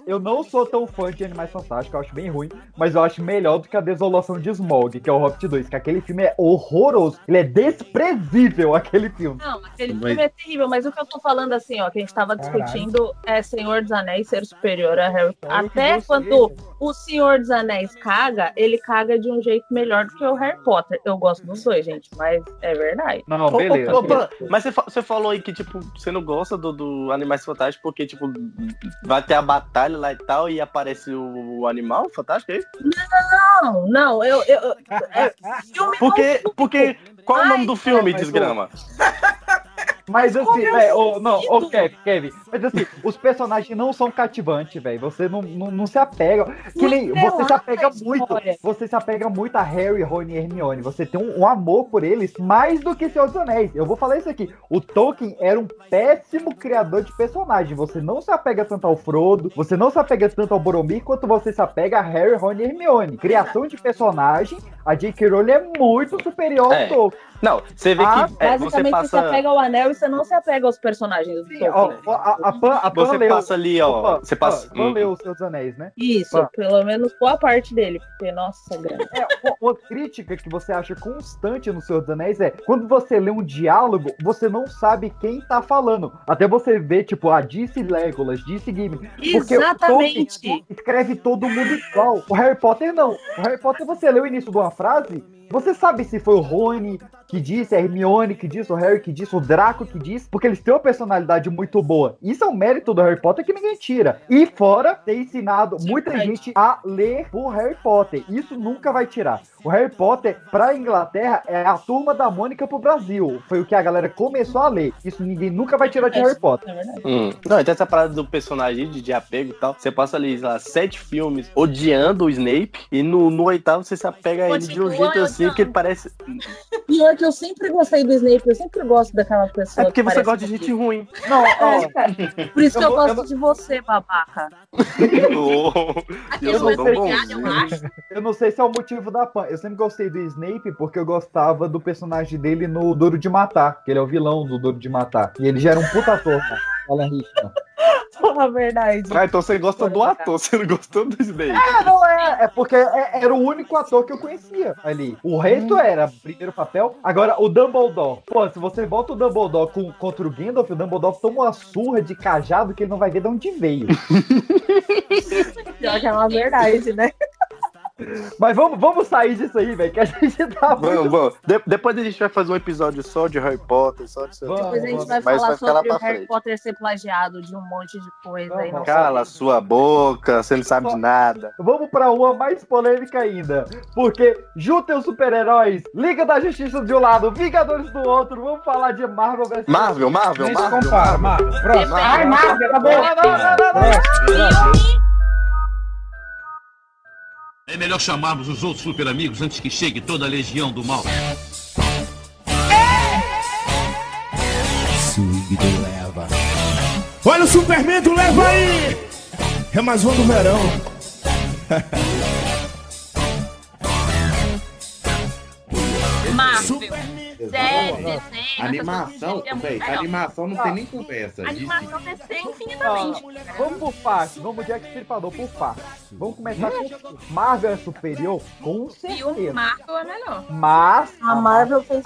Eu não sou tão fã de Animais Fantásticos, eu acho bem ruim, mas eu acho melhor do que a Desolação de Smaug, que é o Hobbit 2, que aquele filme é horroroso, ele é desprezível, aquele filme. Não, aquele filme é terrível, mas o que eu tô falando assim, ó, que a gente tava discutindo é Senhor dos Anéis ser superior a Harry Potter. Até quando o Senhor dos Anéis caga, ele caga de um jeito melhor do que o Harry Potter. Eu gosto dos dois, gente, mas é verdade. Não, beleza. Mas você falou aí que, tipo, você não gosta do Animais Fantásticos porque, tipo, vai ter a batalha lá e tal, e aparece o animal fantástico aí? Não, eu filme porque qual é o nome do filme, desgrama? Mas assim, Kevin, mas assim, os personagens não são cativantes, velho. Você não se apega. Que nem, você se apega muito. Você se apega muito a Harry, Ron e Hermione. Você tem um amor por eles mais do que Senhor dos Anéis. Eu vou falar isso aqui. O Tolkien era um péssimo criador de personagem. Você não se apega tanto ao Frodo, você não se apega tanto ao Boromir, quanto você se apega a Harry, Ron e Hermione. Criação de personagem, a J.K. Rowling é muito superior ao Tolkien. Não, você vê que basicamente você se apega ao anel e você não se apega aos personagens. Sim, do Tolkien. Pan você leu, passa ali, ó. Pan, você passa. Pan leu os seus anéis, né? Isso, Pan. Pelo menos boa parte dele, porque nossa, grande. Uma crítica que você acha constante no Senhor dos Anéis é quando você lê um diálogo, você não sabe quem tá falando. Até você ver, tipo, disse Legolas, disse Gimli. Exatamente. Porque o Tolkien escreve todo mundo igual. O Harry Potter não. O Harry Potter, você lê o início de uma frase, você sabe se foi o Rony que disse, a Hermione que disse, o Harry que disse, o Draco que disse, porque eles têm uma personalidade muito boa. Isso é um mérito do Harry Potter que ninguém tira. E fora ter ensinado muita gente a ler o Harry Potter. Isso nunca vai tirar. O Harry Potter, pra Inglaterra, é a Turma da Mônica pro Brasil. Foi o que a galera começou a ler. Isso ninguém nunca vai tirar de Harry Potter. Não, então essa parada do personagem de apego e tal, você passa ali, sei lá, 7 filmes odiando o Snape, e no 8º você se apega a ele de um jeito assim que ele parece... Pior que eu sempre gostei do Snape, eu sempre gosto daquela pessoa. É porque você gosta de gente ruim. Não, por isso que eu gosto de você, babaca. Eu não sei se é o motivo da Pan. Eu sempre gostei do Snape porque eu gostava do personagem dele no Duro de Matar, que ele é o vilão do Duro de Matar. E ele já era um puta ator, Ítalo Henrique. A verdade. Então você gosta do ator, você não gostou do Snape. É porque era o único ator que eu conhecia ali. O resto era primeiro papel. Agora, o Dumbledore. Pô, se você bota o Dumbledore contra o Gandalf, o Dumbledore toma uma surra de cajado que ele não vai ver de onde veio. Pior que é uma verdade, né? Mas vamos sair disso aí, velho, que a gente tá... Vamos. Depois a gente vai fazer um episódio só de Harry Potter, só de... Depois a gente vai falar sobre o Harry Potter ser plagiado de um monte de coisa aí. Cala sua boca, você não sabe de nada. Vamos pra uma mais polêmica ainda, porque juntem os super-heróis, Liga da Justiça de um lado, Vingadores do outro, vamos falar de Marvel vs. Marvel. Pronto. Ai, Marvel, acabou. Não. É melhor chamarmos os outros super amigos antes que chegue toda a legião do mal. Swing do Leva. Olha o Superman do Leva aí! É mais um do verão. Animação não tem nem conversa. Animação descer infinitamente. Vamos por parte, vamos de Extirpador por parte. Vamos começar com Marvel é superior, com certeza. E o Marvel é melhor. Mas a Marvel fez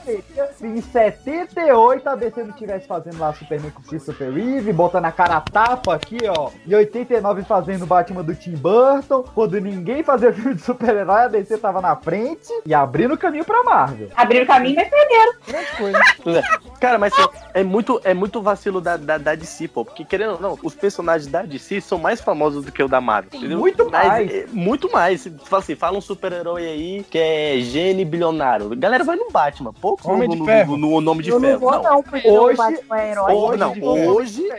seria se em 78 a DC não estivesse fazendo lá Superman com Christopher Reeve, botando a cara a tapa aqui, ó. Em 89 fazendo Batman do Tim Burton. Quando ninguém fazia filme de super-herói, a DC tava na frente e abrindo o caminho pra pra Marvel. Abriram caminho, mas perderam. Cara, mas assim, é muito vacilo da DC, pô. Porque, querendo ou não, os personagens da DC são mais famosos do que o da Marvel. Entendeu? Muito mais. Muito mais. Assim, fala um super-herói aí que é gênio bilionário. Galera vai no Batman. Pouco Homem de Ferro. No Nome de Ferro. Não, porque o Batman é herói.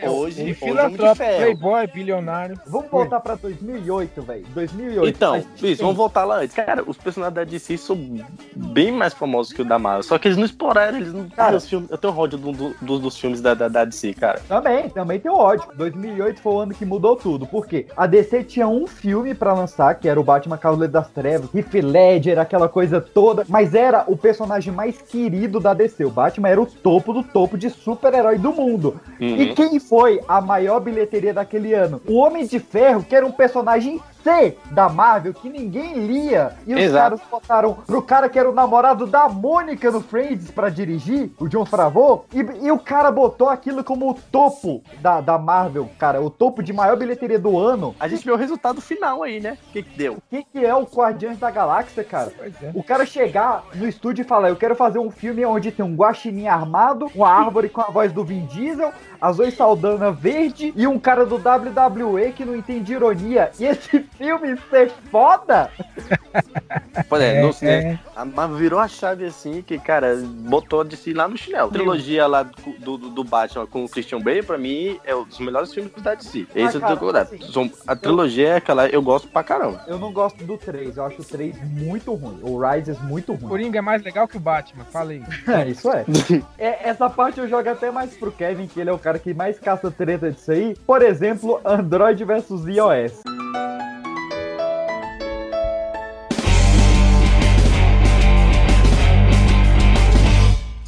Hoje, filantropo, playboy, bilionário. Vamos voltar pra 2008, velho. 2008. Então, isso, vamos voltar lá antes. Cara, os personagens da DC são bem mais famosos que o da Marvel. Só que eles não exploraram, eles não... Cara, eu tenho ódio dos filmes da DC, cara. Também tenho ódio. 2008 foi o ano que mudou tudo. Por quê? A DC tinha um filme pra lançar, que era o Batman Cavaleiro das Trevas, Heath Ledger, aquela coisa toda. Mas era o personagem mais querido da DC. O Batman era o topo do topo de super-herói do mundo. E quem foi a maior bilheteria daquele ano? O Homem de Ferro, que era um personagem da Marvel, que ninguém lia. E os caras botaram pro cara que era o namorado da Mônica no Friends pra dirigir, o John Favreau, e o cara botou aquilo como o topo da Marvel, cara, o topo de maior bilheteria do ano. A gente viu o resultado final aí, né? O que deu? O que é o Guardiões da Galáxia, cara? É. O cara chegar no estúdio e falar, eu quero fazer um filme onde tem um guaxinim armado, uma árvore com a voz do Vin Diesel, a Zoe Saldana verde e um cara do WWE que não entende ironia. E esse filme ser foda? Pois é, no cinema. Mas virou a chave assim que, cara, botou de si lá no chinelo. A trilogia lá do Batman com o Christian Bale, pra mim, é um dos melhores filmes da DC. A trilogia é aquela, eu gosto pra caramba. Eu não gosto do 3, eu acho o 3 muito ruim. O Rises muito ruim. O Coringa é mais legal que o Batman, falei. Isso é. Essa parte eu jogo até mais pro Kevin, que ele é o cara que mais caça treta disso aí. Por exemplo, Android versus iOS.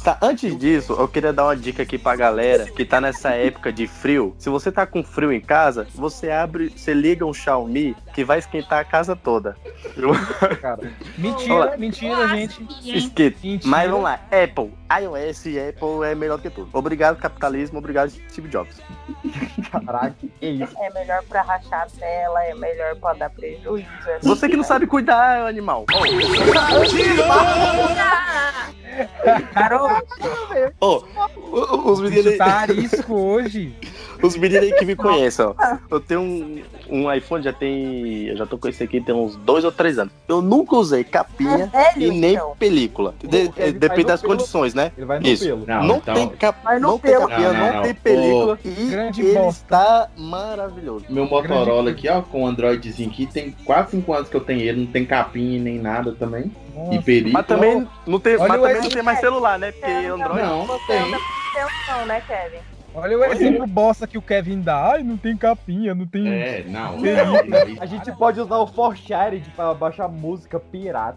Tá, antes disso, eu queria dar uma dica aqui pra galera que tá nessa época de frio. Se você tá com frio em casa, você liga um Xiaomi que vai esquentar a casa toda. Cara, mentira, gente. Esquenta. Mas vamos lá, Apple, iOS e Apple é melhor do que tudo. Obrigado, capitalismo, obrigado, Steve Jobs. Caraca, é isso. É melhor pra rachar a tela, é melhor pra dar prejuízo. Você que não sabe cuidar, animal. Carol! Oh, os meninos tá arisco hoje. Os meninos aí que me conhecem, ó. Eu tenho um iPhone, eu já tô com esse aqui tem uns 2 ou 3 anos. Eu nunca usei capinha e nem película. Depende das condições, né? Ele vai no pelo. Não tem capinha, não tem película. E ele está maravilhoso. Meu Motorola aqui, ó, com o Androidzinho aqui, tem 4, 5 anos que eu tenho ele, não tem capinha nem nada também. Nossa. E perigo. Mas também não tem, mais celular, né? Porque Android não tem. Não, né, Kevin? Olha o exemplo bosta que o Kevin dá. Ai, não tem capinha, não tem... A gente pode usar o ForShared pra baixar música pirata.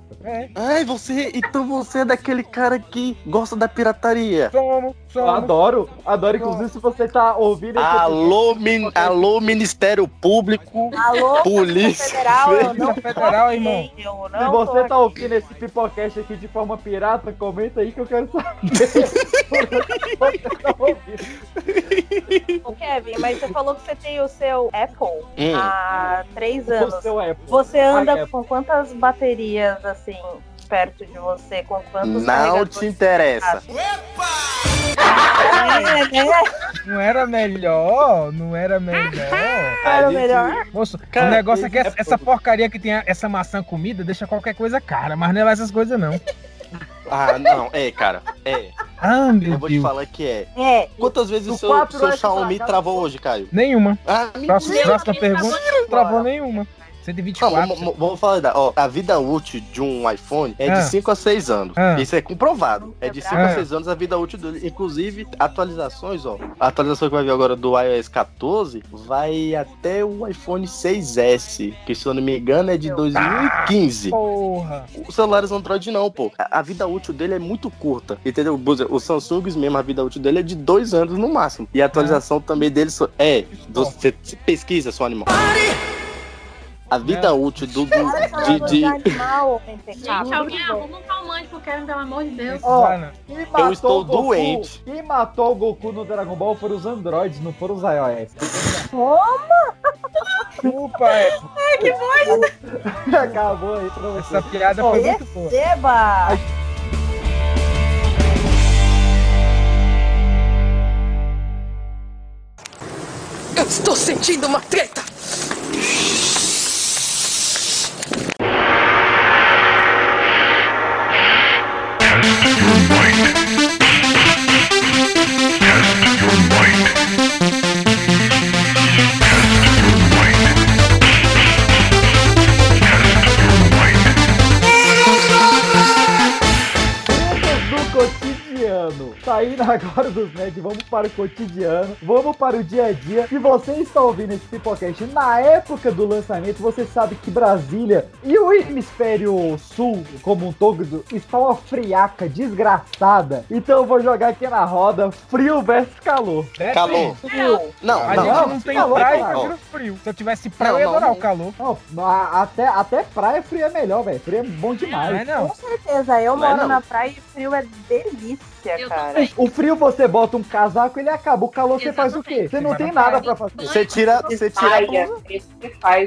Ai, você... Então você é daquele cara que gosta da pirataria. Somo. Adoro, inclusive, se você tá ouvindo... Alô, Ministério Público, alô, Polícia Federal, não, Federal, irmão. Se você tá ouvindo esse Pipocast aqui de forma pirata, comenta aí que eu quero saber. Você tá ouvindo. Ô, Kevin, mas você falou que você tem o seu Apple há 3 anos. O seu Apple. Você anda com quantas baterias, assim, perto de você? Com quantos Não te interessa. Não era melhor? Moço, cara, o negócio é que essa porcaria que tem essa maçã comida deixa qualquer coisa cara, mas não é essas coisas, não. Cara. Ah, eu vou te falar que é. Quantas vezes o seu Xiaomi travou hoje, Caio? Nenhuma. Próxima pergunta, não travou nenhuma. 124. Vamos falar, a vida útil de um iPhone é de 5 a 6 anos. Isso é comprovado. É de 5 a 6 anos a vida útil dele. Inclusive, atualizações, a atualização que vai vir agora do iOS 14 vai até o iPhone 6S, que se eu não me engano é de 2015. Porra. Os celulares Android não, pô. A vida útil dele é muito curta, entendeu? O Samsung mesmo, a vida útil dele é de 2 anos no máximo. E a atualização também dele você pesquisa, seu animal. Pare! A vida útil de animal, gente, alguém arruma um calmante pro Kevin, pelo amor de Deus. Eu estou doente. Quem matou o Goku no Dragon Ball foram os androides, não foram os iOS. Desculpa, que bosta. Acabou aí pra você. Essa piada foi muito boa. Eba! Estou sentindo uma treta! Saindo agora dos nerds, vamos para o cotidiano, vamos para o dia a dia. Se você está ouvindo esse Pipocast na época do lançamento, você sabe que Brasília e o hemisfério sul, como um todo, está uma friaca desgraçada. Então eu vou jogar aqui na roda frio versus calor. Calor. Frio. Não, a gente não tem calor, praia e vira frio. Se eu tivesse praia, eu ia adorar o calor. Não, até praia frio é melhor, velho. Frio é bom demais. Não. Com certeza, eu moro na praia e frio é delícia, cara. O frio você bota um casaco, ele acaba. O calor você faz o quê? Você não tem nada pra fazer. Você tira a blusa.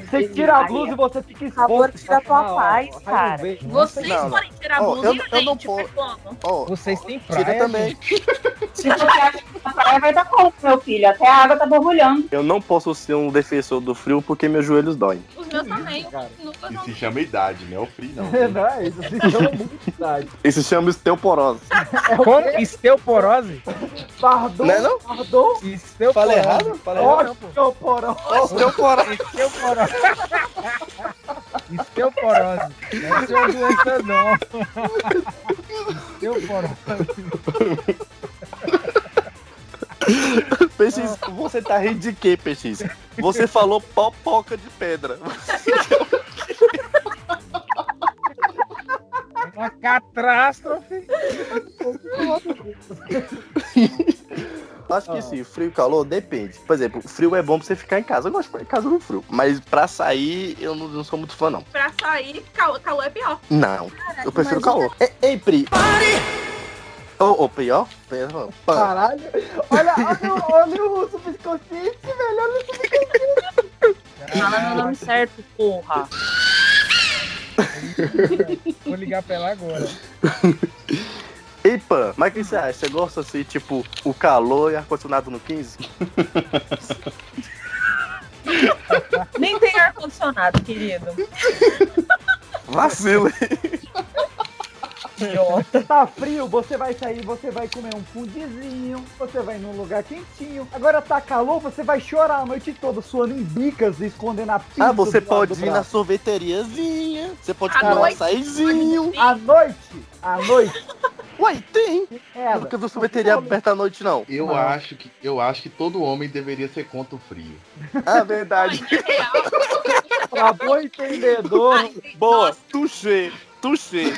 Você tira a blusa e você fica exposto. Calor tira a tua paz, cara. Vocês podem tirar a blusa e a gente faz como? Vocês têm praia. Tira também. Se você acha que a praia vai dar conta, meu filho. Até a água tá borbulhando. Eu não posso ser um defensor do frio porque meus joelhos doem. Os meus também. Isso se chama idade, não é o frio, não. Não, isso se chama muita idade. Isso se chama osteoporose. É osteoporose. Osteoporose? Pardon? Não é não? Pardon? Osteoporose. Falei errado? Osteoporose. Osteoporose. Osteoporose. Não é sua doença, não. Osteoporose. PX, você tá rindo de quê, PX? Você falou pipoca de pedra. Uma catástrofe. Acho que sim, frio e calor, depende. Por exemplo, frio é bom pra você ficar em casa. Eu gosto de ficar em casa no frio. Mas pra sair, eu não sou muito fã, não. Pra sair, calor é pior. Não, caraca, eu prefiro calor. Ei, Pri. Pare! Ou pior? Caralho. Olha o russo subconsciente, velho. Olha o subconsciente. Fala meu nome certo, porra. Vou ligar pra ela agora. Ei, Pan, mas o que você acha? Você gosta assim, tipo, o calor e ar-condicionado no 15? Nem tem ar-condicionado, querido. Vacilo, hein? Tá frio, você vai sair, você vai comer um fundizinho, você vai num lugar quentinho. Agora tá calor, você vai chorar a noite toda suando em bicas, escondendo a pizza. Ah, você pode ir na sorveteriazinha, você pode comer um açaizinho. À noite. Uai, tem! Eu nunca vi uma sorveteria aberta à noite, não. Eu acho que todo homem deveria ser contra o frio. Ah, verdade. Pra bom entendedor. Ai, boa, touché. Tuxê.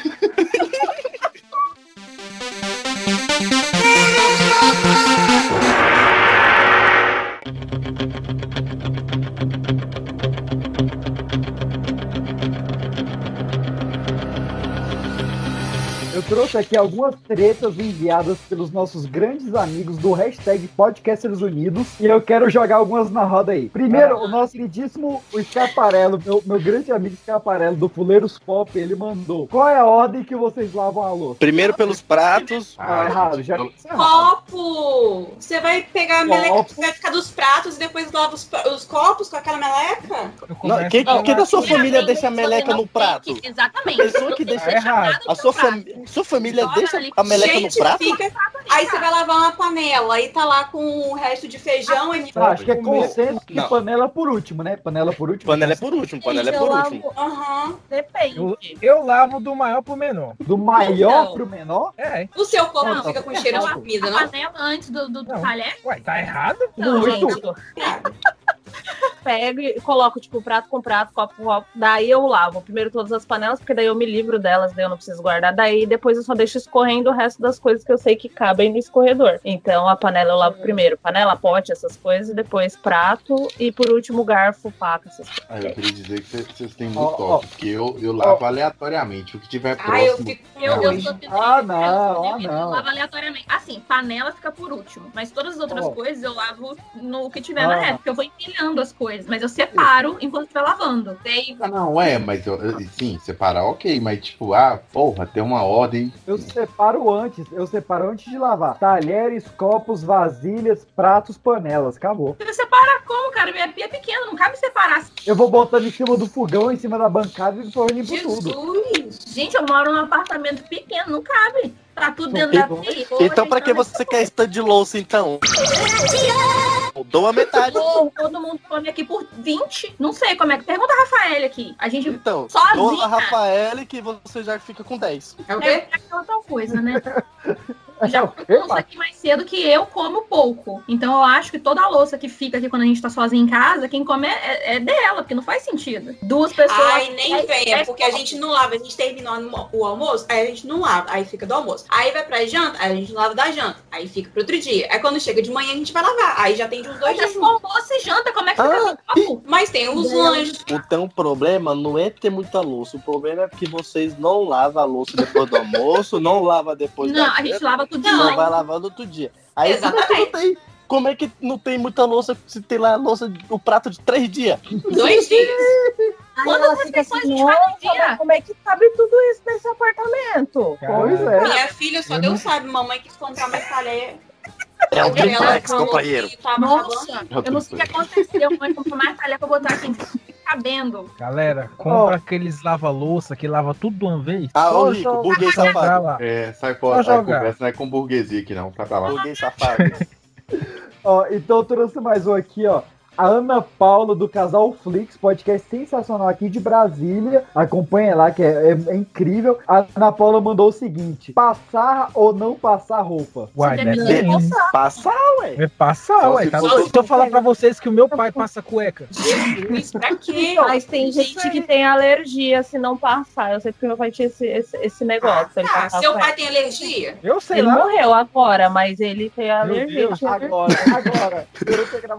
Eu trouxe aqui algumas tretas enviadas pelos nossos grandes amigos do hashtag Podcasters Unidos e eu quero jogar algumas na roda aí. Primeiro, o nosso queridíssimo Escaparello, meu grande amigo Escaparello do Fuleiros Pop, ele mandou. Qual é a ordem que vocês lavam a louça? Primeiro pelos pratos. Errado, já copo! Você vai pegar a meleca que vai ficar dos pratos e depois lava os copos com aquela meleca? Quem da sua família deixa a meleca no prato? Exatamente. A pessoa que deixa errado. Sua família deixa ali a meleca no prato? Aí você vai lavar uma panela e tá lá com o resto de feijão e... Acho que é consenso que panela por último, né? Panela é por último. Depende. Eu lavo do maior pro menor. Do maior pro menor? É. O seu copo não fica com cheiro de comida, não? A panela antes do talher? Ué, tá errado? Muito. Pego e coloco, tipo, prato com prato, copo com copo. Daí eu lavo primeiro todas as panelas, porque daí eu me livro delas, daí eu não preciso guardar. Daí depois eu só deixo escorrendo o resto das coisas que eu sei que cabem no escorredor. Então a panela eu lavo primeiro. Panela, pote, essas coisas. Depois prato. E por último garfo, faca, essas coisas. Ah, eu queria dizer que vocês têm muito toque. Porque eu lavo aleatoriamente. O que tiver próximo... Eu lavo aleatoriamente. Assim, panela fica por último. Mas todas as outras coisas eu lavo no que tiver na reta. Porque eu vou empilhando as coisas. coisas, mas eu separo enquanto tá lavando. Daí... Ah, não, é, mas eu, sim, separar, ok, mas tipo, ah, porra, tem uma ordem. Eu separo antes de lavar. Talheres, copos, vasilhas, pratos, panelas, acabou. Você separa como, cara? Minha pia é pequena, não cabe separar. Eu vou botando em cima do fogão, em cima da bancada e vou limpo tudo. Gente, eu moro num apartamento pequeno, não cabe. Tá tudo dentro da pia. Então pra que você quer stand de louça, então? Mudou a metade. Todo mundo come aqui por 20. Não sei como é que... Pergunta a Rafaeli aqui. A gente então, sozinha. Então, a Rafaeli que você já fica com 10. É o quê? É aquela tal coisa, né? Já começou aqui mais cedo que eu como pouco. Então eu acho que toda a louça que fica aqui quando a gente tá sozinho em casa, quem come é dela, porque não faz sentido. Duas pessoas... Ai, nem venha, porque a gente não lava. A gente terminou o almoço, aí a gente não lava. Aí fica do almoço. Aí vai pra janta, aí a gente lava da janta. Aí fica pro outro dia. Aí quando chega de manhã a gente vai lavar. Aí já tem de uns 2 dias. Almoço e janta, como é que fica assim? Mas tem os lanches. Então o problema não é ter muita louça. O problema é que vocês não lavam a louça depois do almoço, não lavam depois da janta. Não, a gente lava não, vai lavando outro dia. Aí exatamente. Não tem. Como é que não tem muita louça se tem lá a louça, o prato de 3 dias? 2 dias. Quantas refeições assim, a gente faz no dia? Como é que sabe tudo isso nesse apartamento? Pois é. Minha filha só Deus sabe, mamãe quis comprar mais talher. É o triplex, companheiro. Nossa, eu não sei o que aconteceu, mãe, comprou mais talher pra botar aqui. Cabendo. Galera, compra aqueles lava-louça que lava tudo de uma vez. Ah, ô Rico, burguês safado. É, sai fora, conversa não é com burguesia aqui não, tá pra lá. Burguês safado. Ó, então eu trouxe mais um aqui, ó. A Ana Paula, do Casal Flix, podcast sensacional aqui de Brasília. Acompanha lá, que é incrível. A Ana Paula mandou o seguinte: passar ou não passar roupa? Uai, né? Passar, ué. Tá, então falar pra vocês que o meu pai passa cueca. Isso daqui. Mas tem gente que tem alergia se não passar. Eu sei porque meu pai tinha esse negócio. Ah, seu pai tem alergia? Eu sei. Ele morreu agora, mas ele tem alergia. Agora.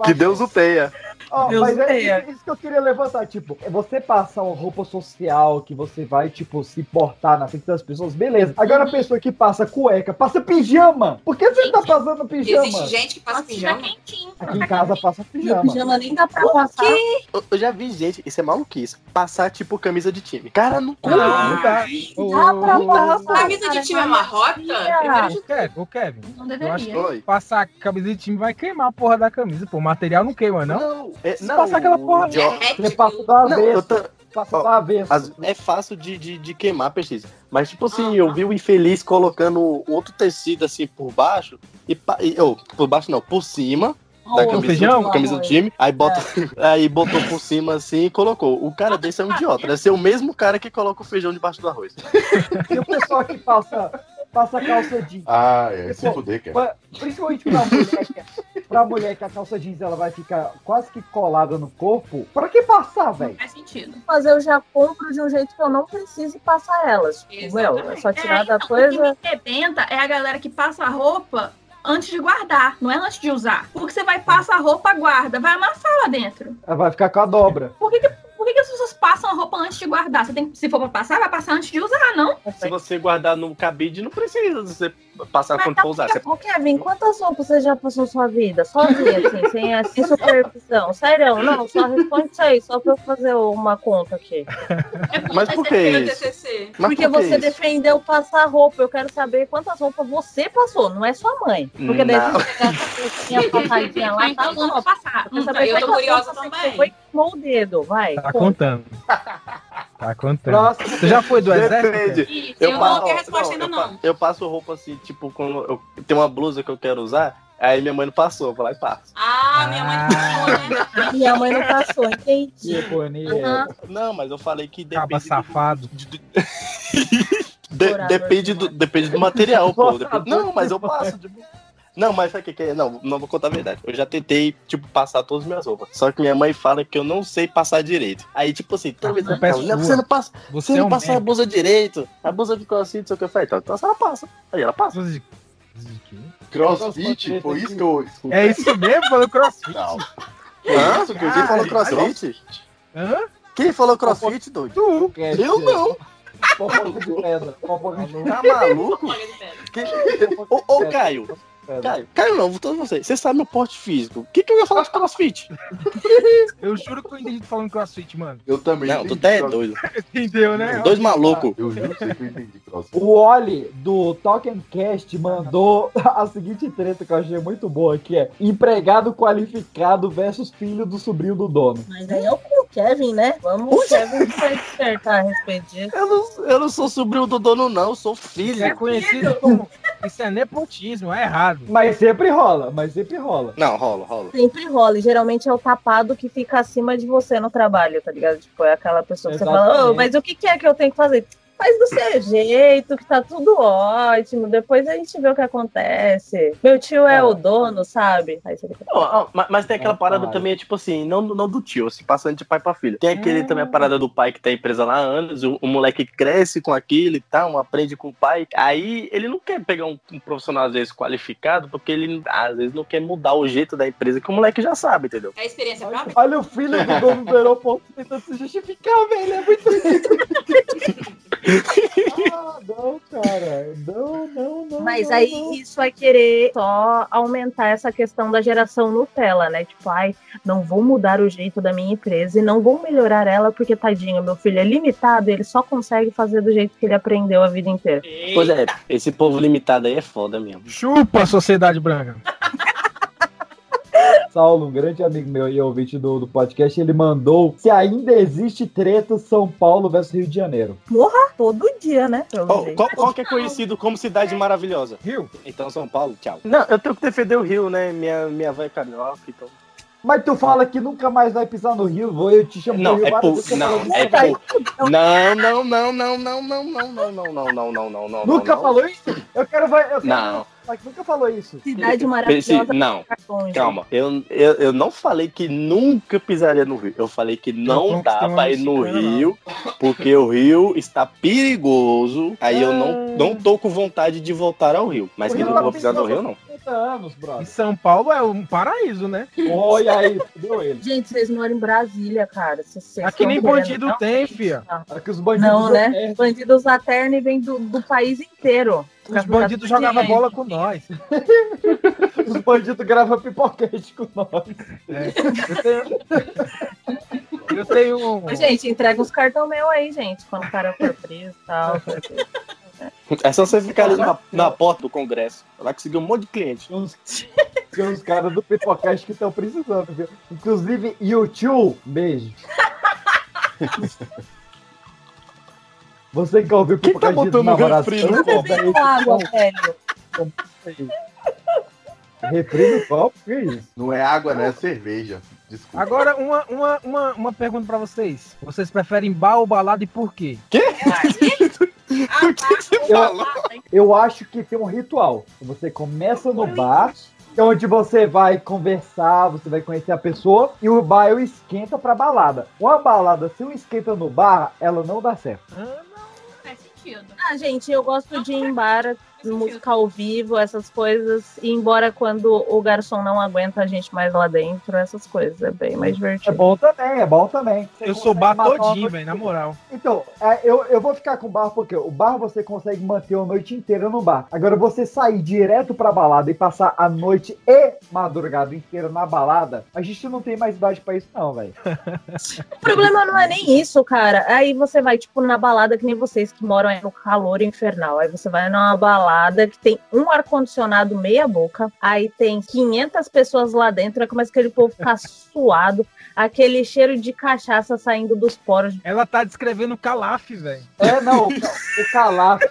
Que Deus o tenha. Oh, mas é isso que eu queria levantar, tipo, você passar uma roupa social que você vai, tipo, se portar na frente das pessoas, beleza. Agora a pessoa que passa cueca, passa pijama. Por que você não tá passando pijama? Existe gente que passa pijama. Aqui em casa passa pijama. Meu pijama nem dá pra passar. Eu já vi gente, isso é maluquice, passar, tipo, camisa de time. Cara, não dá. Dá pra passar. Camisa de time é marrota? Ô, Kevin. Não deveria. Passar camisa de time vai queimar a porra da camisa, pô. O material não queima, não. Não passar aquela porra, você passa da vez. É fácil de queimar, precisa. Mas, tipo assim, eu vi o infeliz colocando outro tecido assim por baixo. Por cima. Da camisa do time, aí botou por cima assim e colocou. O cara desse é um idiota, deve ser o mesmo cara que coloca o feijão debaixo do arroz. E o pessoal que passa calça jeans. Ah, é, se fuder, cara. Principalmente pra mulher que a calça jeans ela vai ficar quase que colada no corpo, pra que passar, velho? Não faz sentido. Mas eu já compro de um jeito que eu não preciso passar elas. Exatamente. É só tirar da coisa. O que me rebenta é a galera que passa a roupa antes de guardar, não é antes de usar. Porque você vai passar a roupa, guarda, vai amassar lá dentro. Ela vai ficar com a dobra. Por que as pessoas passam a roupa antes de guardar? Você tem, se for pra passar, vai passar antes de usar, não? Se você guardar no cabide, não precisa você passar quando for usar. Kevin, quantas roupas você já passou sua vida? Sozinha, assim, sem supervisão. Sério, não, só responde isso aí, só pra eu fazer uma conta aqui. Mas por que isso? Porque você defendeu passar roupa. Eu quero saber quantas roupas você passou, não é sua mãe. Porque daí você pegar essa coisinha passadinha lá, tá bom, passar. Eu tô curiosa também. Foi com o dedo, vai. Tá contando. Nossa, você já foi do exército? Sim, eu não tenho resposta ainda não. Eu passo roupa assim, tipo, quando eu tenho uma blusa que eu quero usar, aí minha mãe não passou, eu vou lá e passo. Ah, minha mãe não passou, né? Minha mãe não passou, entendi. Não, mas eu falei que depende... Acaba safado. Depende do material, pô. Não, mas eu passo de boa. Não, mas sabe o que é? Não vou contar a verdade. Eu já tentei, tipo, passar todas as minhas roupas. Só que minha mãe fela que eu não sei passar direito. Aí, tipo assim, talvez você não passa. Você não passa a blusa direito. A blusa ficou assim, não sei o que eu falei. Então ela passa. Aí ela passa. Blusa de quê? Crossfit? Foi isso que eu escutei. É isso mesmo? Falou crossfit? Não. Hã? Quem falou crossfit? Hã? Quem falou crossfit, doido? Tu. Eu não. Pipoca de pedra. Tá maluco? Ô, Caio. Caio não, todos vocês. Você sabe meu porte físico. O que que eu ia falar de crossfit? Eu juro que eu entendi falando crossfit, mano. Eu também. Não, tu até é doido. Entendeu, né? Dois malucos. Eu juro que eu entendi crossfit. O Oli do Tolkiencast mandou a seguinte treta que eu achei muito boa, que é empregado qualificado versus filho do sobrinho do dono. Mas aí é o Kevin, né? Vamos, o Kevin vai despertar a respeito disso. Eu não sou sobrinho do dono, não. Eu sou filho. Isso é conhecido como... Isso é nepotismo, é errado. Mas sempre rola, Não, rola. Sempre rola. E geralmente é o tapado que fica acima de você no trabalho, tá ligado? Tipo, é aquela pessoa que Exatamente. Você fala, mas o que é que eu tenho que fazer? Faz do seu jeito, que tá tudo ótimo. Depois a gente vê o que acontece. Meu tio é o dono, sabe? Aí você fica... mas tem aquela parada também, tipo assim, não do tio, assim, passando de pai pra filho. Tem aquele também a parada do pai que tem empresa lá há anos, o moleque cresce com aquilo e tal, aprende com o pai. Aí ele não quer pegar um profissional, às vezes, qualificado, porque ele, às vezes, não quer mudar o jeito da empresa, que o moleque já sabe, entendeu? É a experiência própria? Olha o filho do dono do aeroporto tentando se justificar, velho. É muito difícil. Não, cara. Não. Mas aí isso vai querer só aumentar essa questão da geração Nutella, né? Tipo, não vou mudar o jeito da minha empresa e não vou melhorar ela porque, tadinho, meu filho é limitado e ele só consegue fazer do jeito que ele aprendeu a vida inteira. Eita. Pois é, esse povo limitado aí é foda mesmo. Chupa a sociedade branca. Saulo, um grande amigo meu e ouvinte do podcast, ele mandou se ainda existe treta São Paulo versus Rio de Janeiro. Porra, todo dia, né? Qual que é conhecido como cidade maravilhosa? Rio. Então São Paulo, tchau. Não, eu tenho que defender o Rio, né? Minha avó é carioca, então... Mas tu fala que nunca mais vai pisar no Rio, eu te chamo de Rio. Não. Nunca falou isso? Eu quero... Não. Mas nunca falou isso. Cidade maravilhosa. Não, calma. Eu não falei que nunca pisaria no Rio. Eu falei que não dá pra ir no Rio, porque o Rio está perigoso. Aí eu não tô com vontade de voltar ao Rio. Mas que nunca vou pisar no Rio, não. Anos, brother. E São Paulo é um paraíso, né? Olha aí, deu ele. Gente, vocês moram em Brasília, cara. Vocês aqui nem bandido não, tem, fia. Aqui os bandidos não, né? Terra. Bandidos da terna e vêm do país inteiro. Os bandidos jogavam bola com nós. Os bandidos gravam Pipocast com nós. Eu tenho... Mas, gente, entrega os cartão meu aí, gente. Quando o cara for preso e tal. É só você ficar ali na porta do Congresso. Vai conseguir um monte de cliente. Tem uns caras do Pipocast que estão precisando, viu? Inclusive, YouTube. Beijo. Você que ouviu o Pipocast tá botando refri no copo? Eu água, velho. Refri no copo? Que é isso? Não é água, né? É cerveja. Desculpa. Agora, uma pergunta pra vocês. Vocês preferem bar ou balada e por quê? Quê? O que você falou? Eu acho que tem um ritual. Você começa no bar, onde você vai conversar, você vai conhecer a pessoa, e o bar é o esquenta pra balada. Uma balada sem um esquenta no bar, ela não dá certo. Gente, eu gosto de ir em bar, música ao vivo, essas coisas, e embora quando o garçom não aguenta a gente mais lá dentro, essas coisas, é bem mais divertido. É bom também. Eu sou bar todinho, velho, na moral. Então, eu vou ficar com o bar, porque o bar você consegue manter a noite inteira no bar. Agora, você sair direto pra balada e passar a noite e madrugada inteira na balada, a gente não tem mais idade pra isso não, velho. O problema não é nem isso, cara. Aí você vai, tipo, na balada que nem vocês que moram aí no calor infernal. Aí você vai numa balada que tem um ar-condicionado meia boca, aí tem 500 pessoas lá dentro, aí começa aquele povo ficar suado, aquele cheiro de cachaça saindo dos poros. Ela tá descrevendo o Calaf, velho. O Calaf,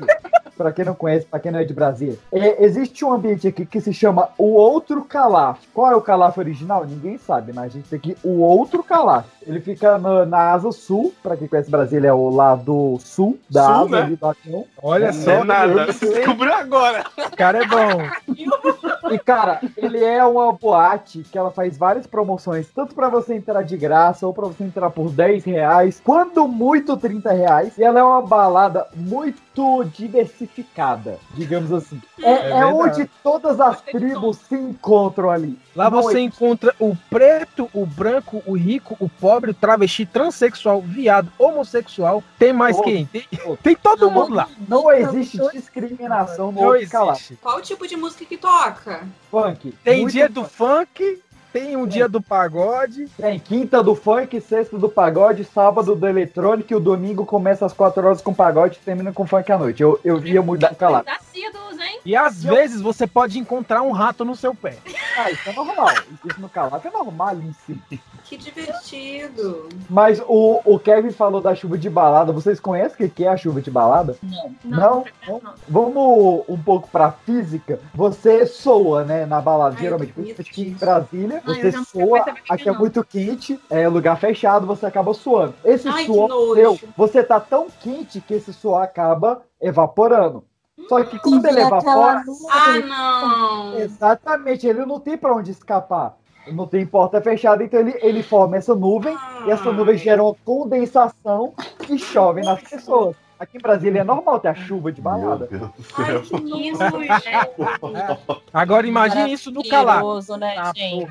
pra quem não conhece, pra quem não é de Brasília, existe um ambiente aqui que se chama o Outro Calaf. Qual é o Calaf original? Ninguém sabe, mas a gente tem aqui o Outro Calaf. Ele fica na Asa Sul, pra quem conhece Brasília, é o lado sul da Asa, né? Olha só, nada. Cobriu agora. O cara é bom. E, cara, ele é uma boate que ela faz várias promoções, tanto pra você entrar de graça ou pra você entrar por R$10, quando muito R$30. E ela é uma balada muito diversificada, digamos assim. É onde todas as tribos se encontram ali. Lá você encontra o preto, o branco, o rico, o pobre, sóbrio, travesti, transexual, viado, homossexual, tem mais quem? Tem todo mundo lá. Não existe discriminação no outro calado. Qual o tipo de música que toca? Funk. Tem dia do funk... Tem um dia do pagode. Tem quinta do funk, sexta do pagode, sábado do eletrônico e o domingo começa às 4 horas com pagode e termina com funk à noite. Eu via mudar calado. E às vezes você pode encontrar um rato no seu pé. Ah, isso é normal. Isso no calado é normal em si. Que divertido. Mas o Kevin falou da chuva de balada. Vocês conhecem o que é a chuva de balada? Não. Vamos um pouco pra física. Você soa, né, na balada. Ai, geralmente, aqui em Brasília. Você soa, aqui é muito quente, é lugar fechado, você acaba suando. Esse suor seu, você tá tão quente que esse suor acaba evaporando. Só que quando ele evapora... Não! Exatamente, ele não tem pra onde escapar. Não tem porta fechada, então ele forma essa nuvem, e essa nuvem gera uma condensação que chove nas pessoas. Aqui em Brasília é normal ter a chuva de balada. Meu Deus do céu. Agora imagine isso no calado. Né, gente?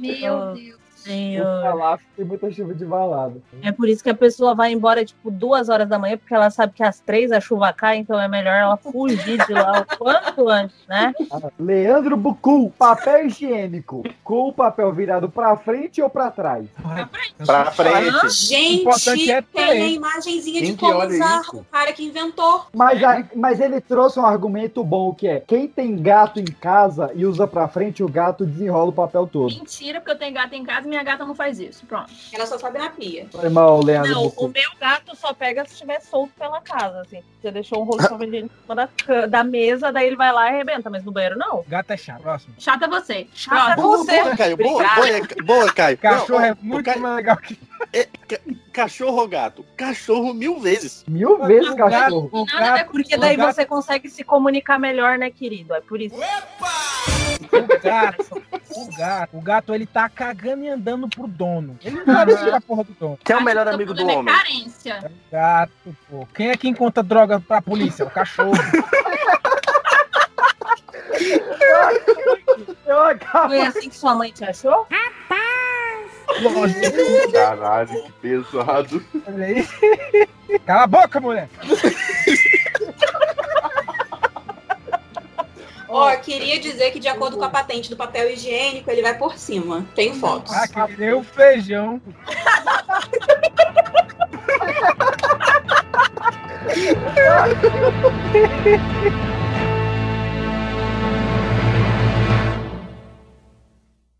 Meu Deus. No calado tem muita chuva de balada. É por isso que a pessoa vai embora, tipo, 2 horas da manhã, porque ela sabe que às 3 a chuva cai, então é melhor ela fugir de lá o quanto antes, né? Leandro Bucu, papel higiênico. Com o papel virado pra frente ou pra trás? Pra frente. Pra frente. Gente, tem a imagenzinha de como usar o cara que inventou. Mas ele trouxe um argumento bom, que é, quem tem gato em casa e usa pra frente, o gato desenrola o papel todo. Mentira, porque eu tenho gato em casa e minha gata não faz isso. Pronto. Ela só sobe na pia. Mal, Leandro, não, o meu gato só pega se estiver solto pela casa, assim. Você deixou um rosto em cima da mesa, daí ele vai lá e arrebenta, mas no banheiro não. Gato é chato. Próximo. Chato é você. Chato é você. Boa, Caio. Boa, Caio. Cachorro não, é muito Caio... mais legal que... Cachorro ou gato? Cachorro 1000 vezes. 1000 vezes cachorro. Gato, nada gato, é porque daí gato... você consegue se comunicar melhor, né, querido? É por isso. Opa! O gato, ele tá cagando e andando pro dono. Ele não sabe tirar a porra do dono. Quem é o melhor amigo do homem? É o gato, pô. Quem é que encontra droga pra polícia? O cachorro. Foi assim que sua mãe te achou? Lógico. Caralho, que pesado. Olha aí. Cala a boca, mulher. Ó, queria dizer que de acordo com a patente do papel higiênico, ele vai por cima. Tenho fotos. Ah, que nem o feijão.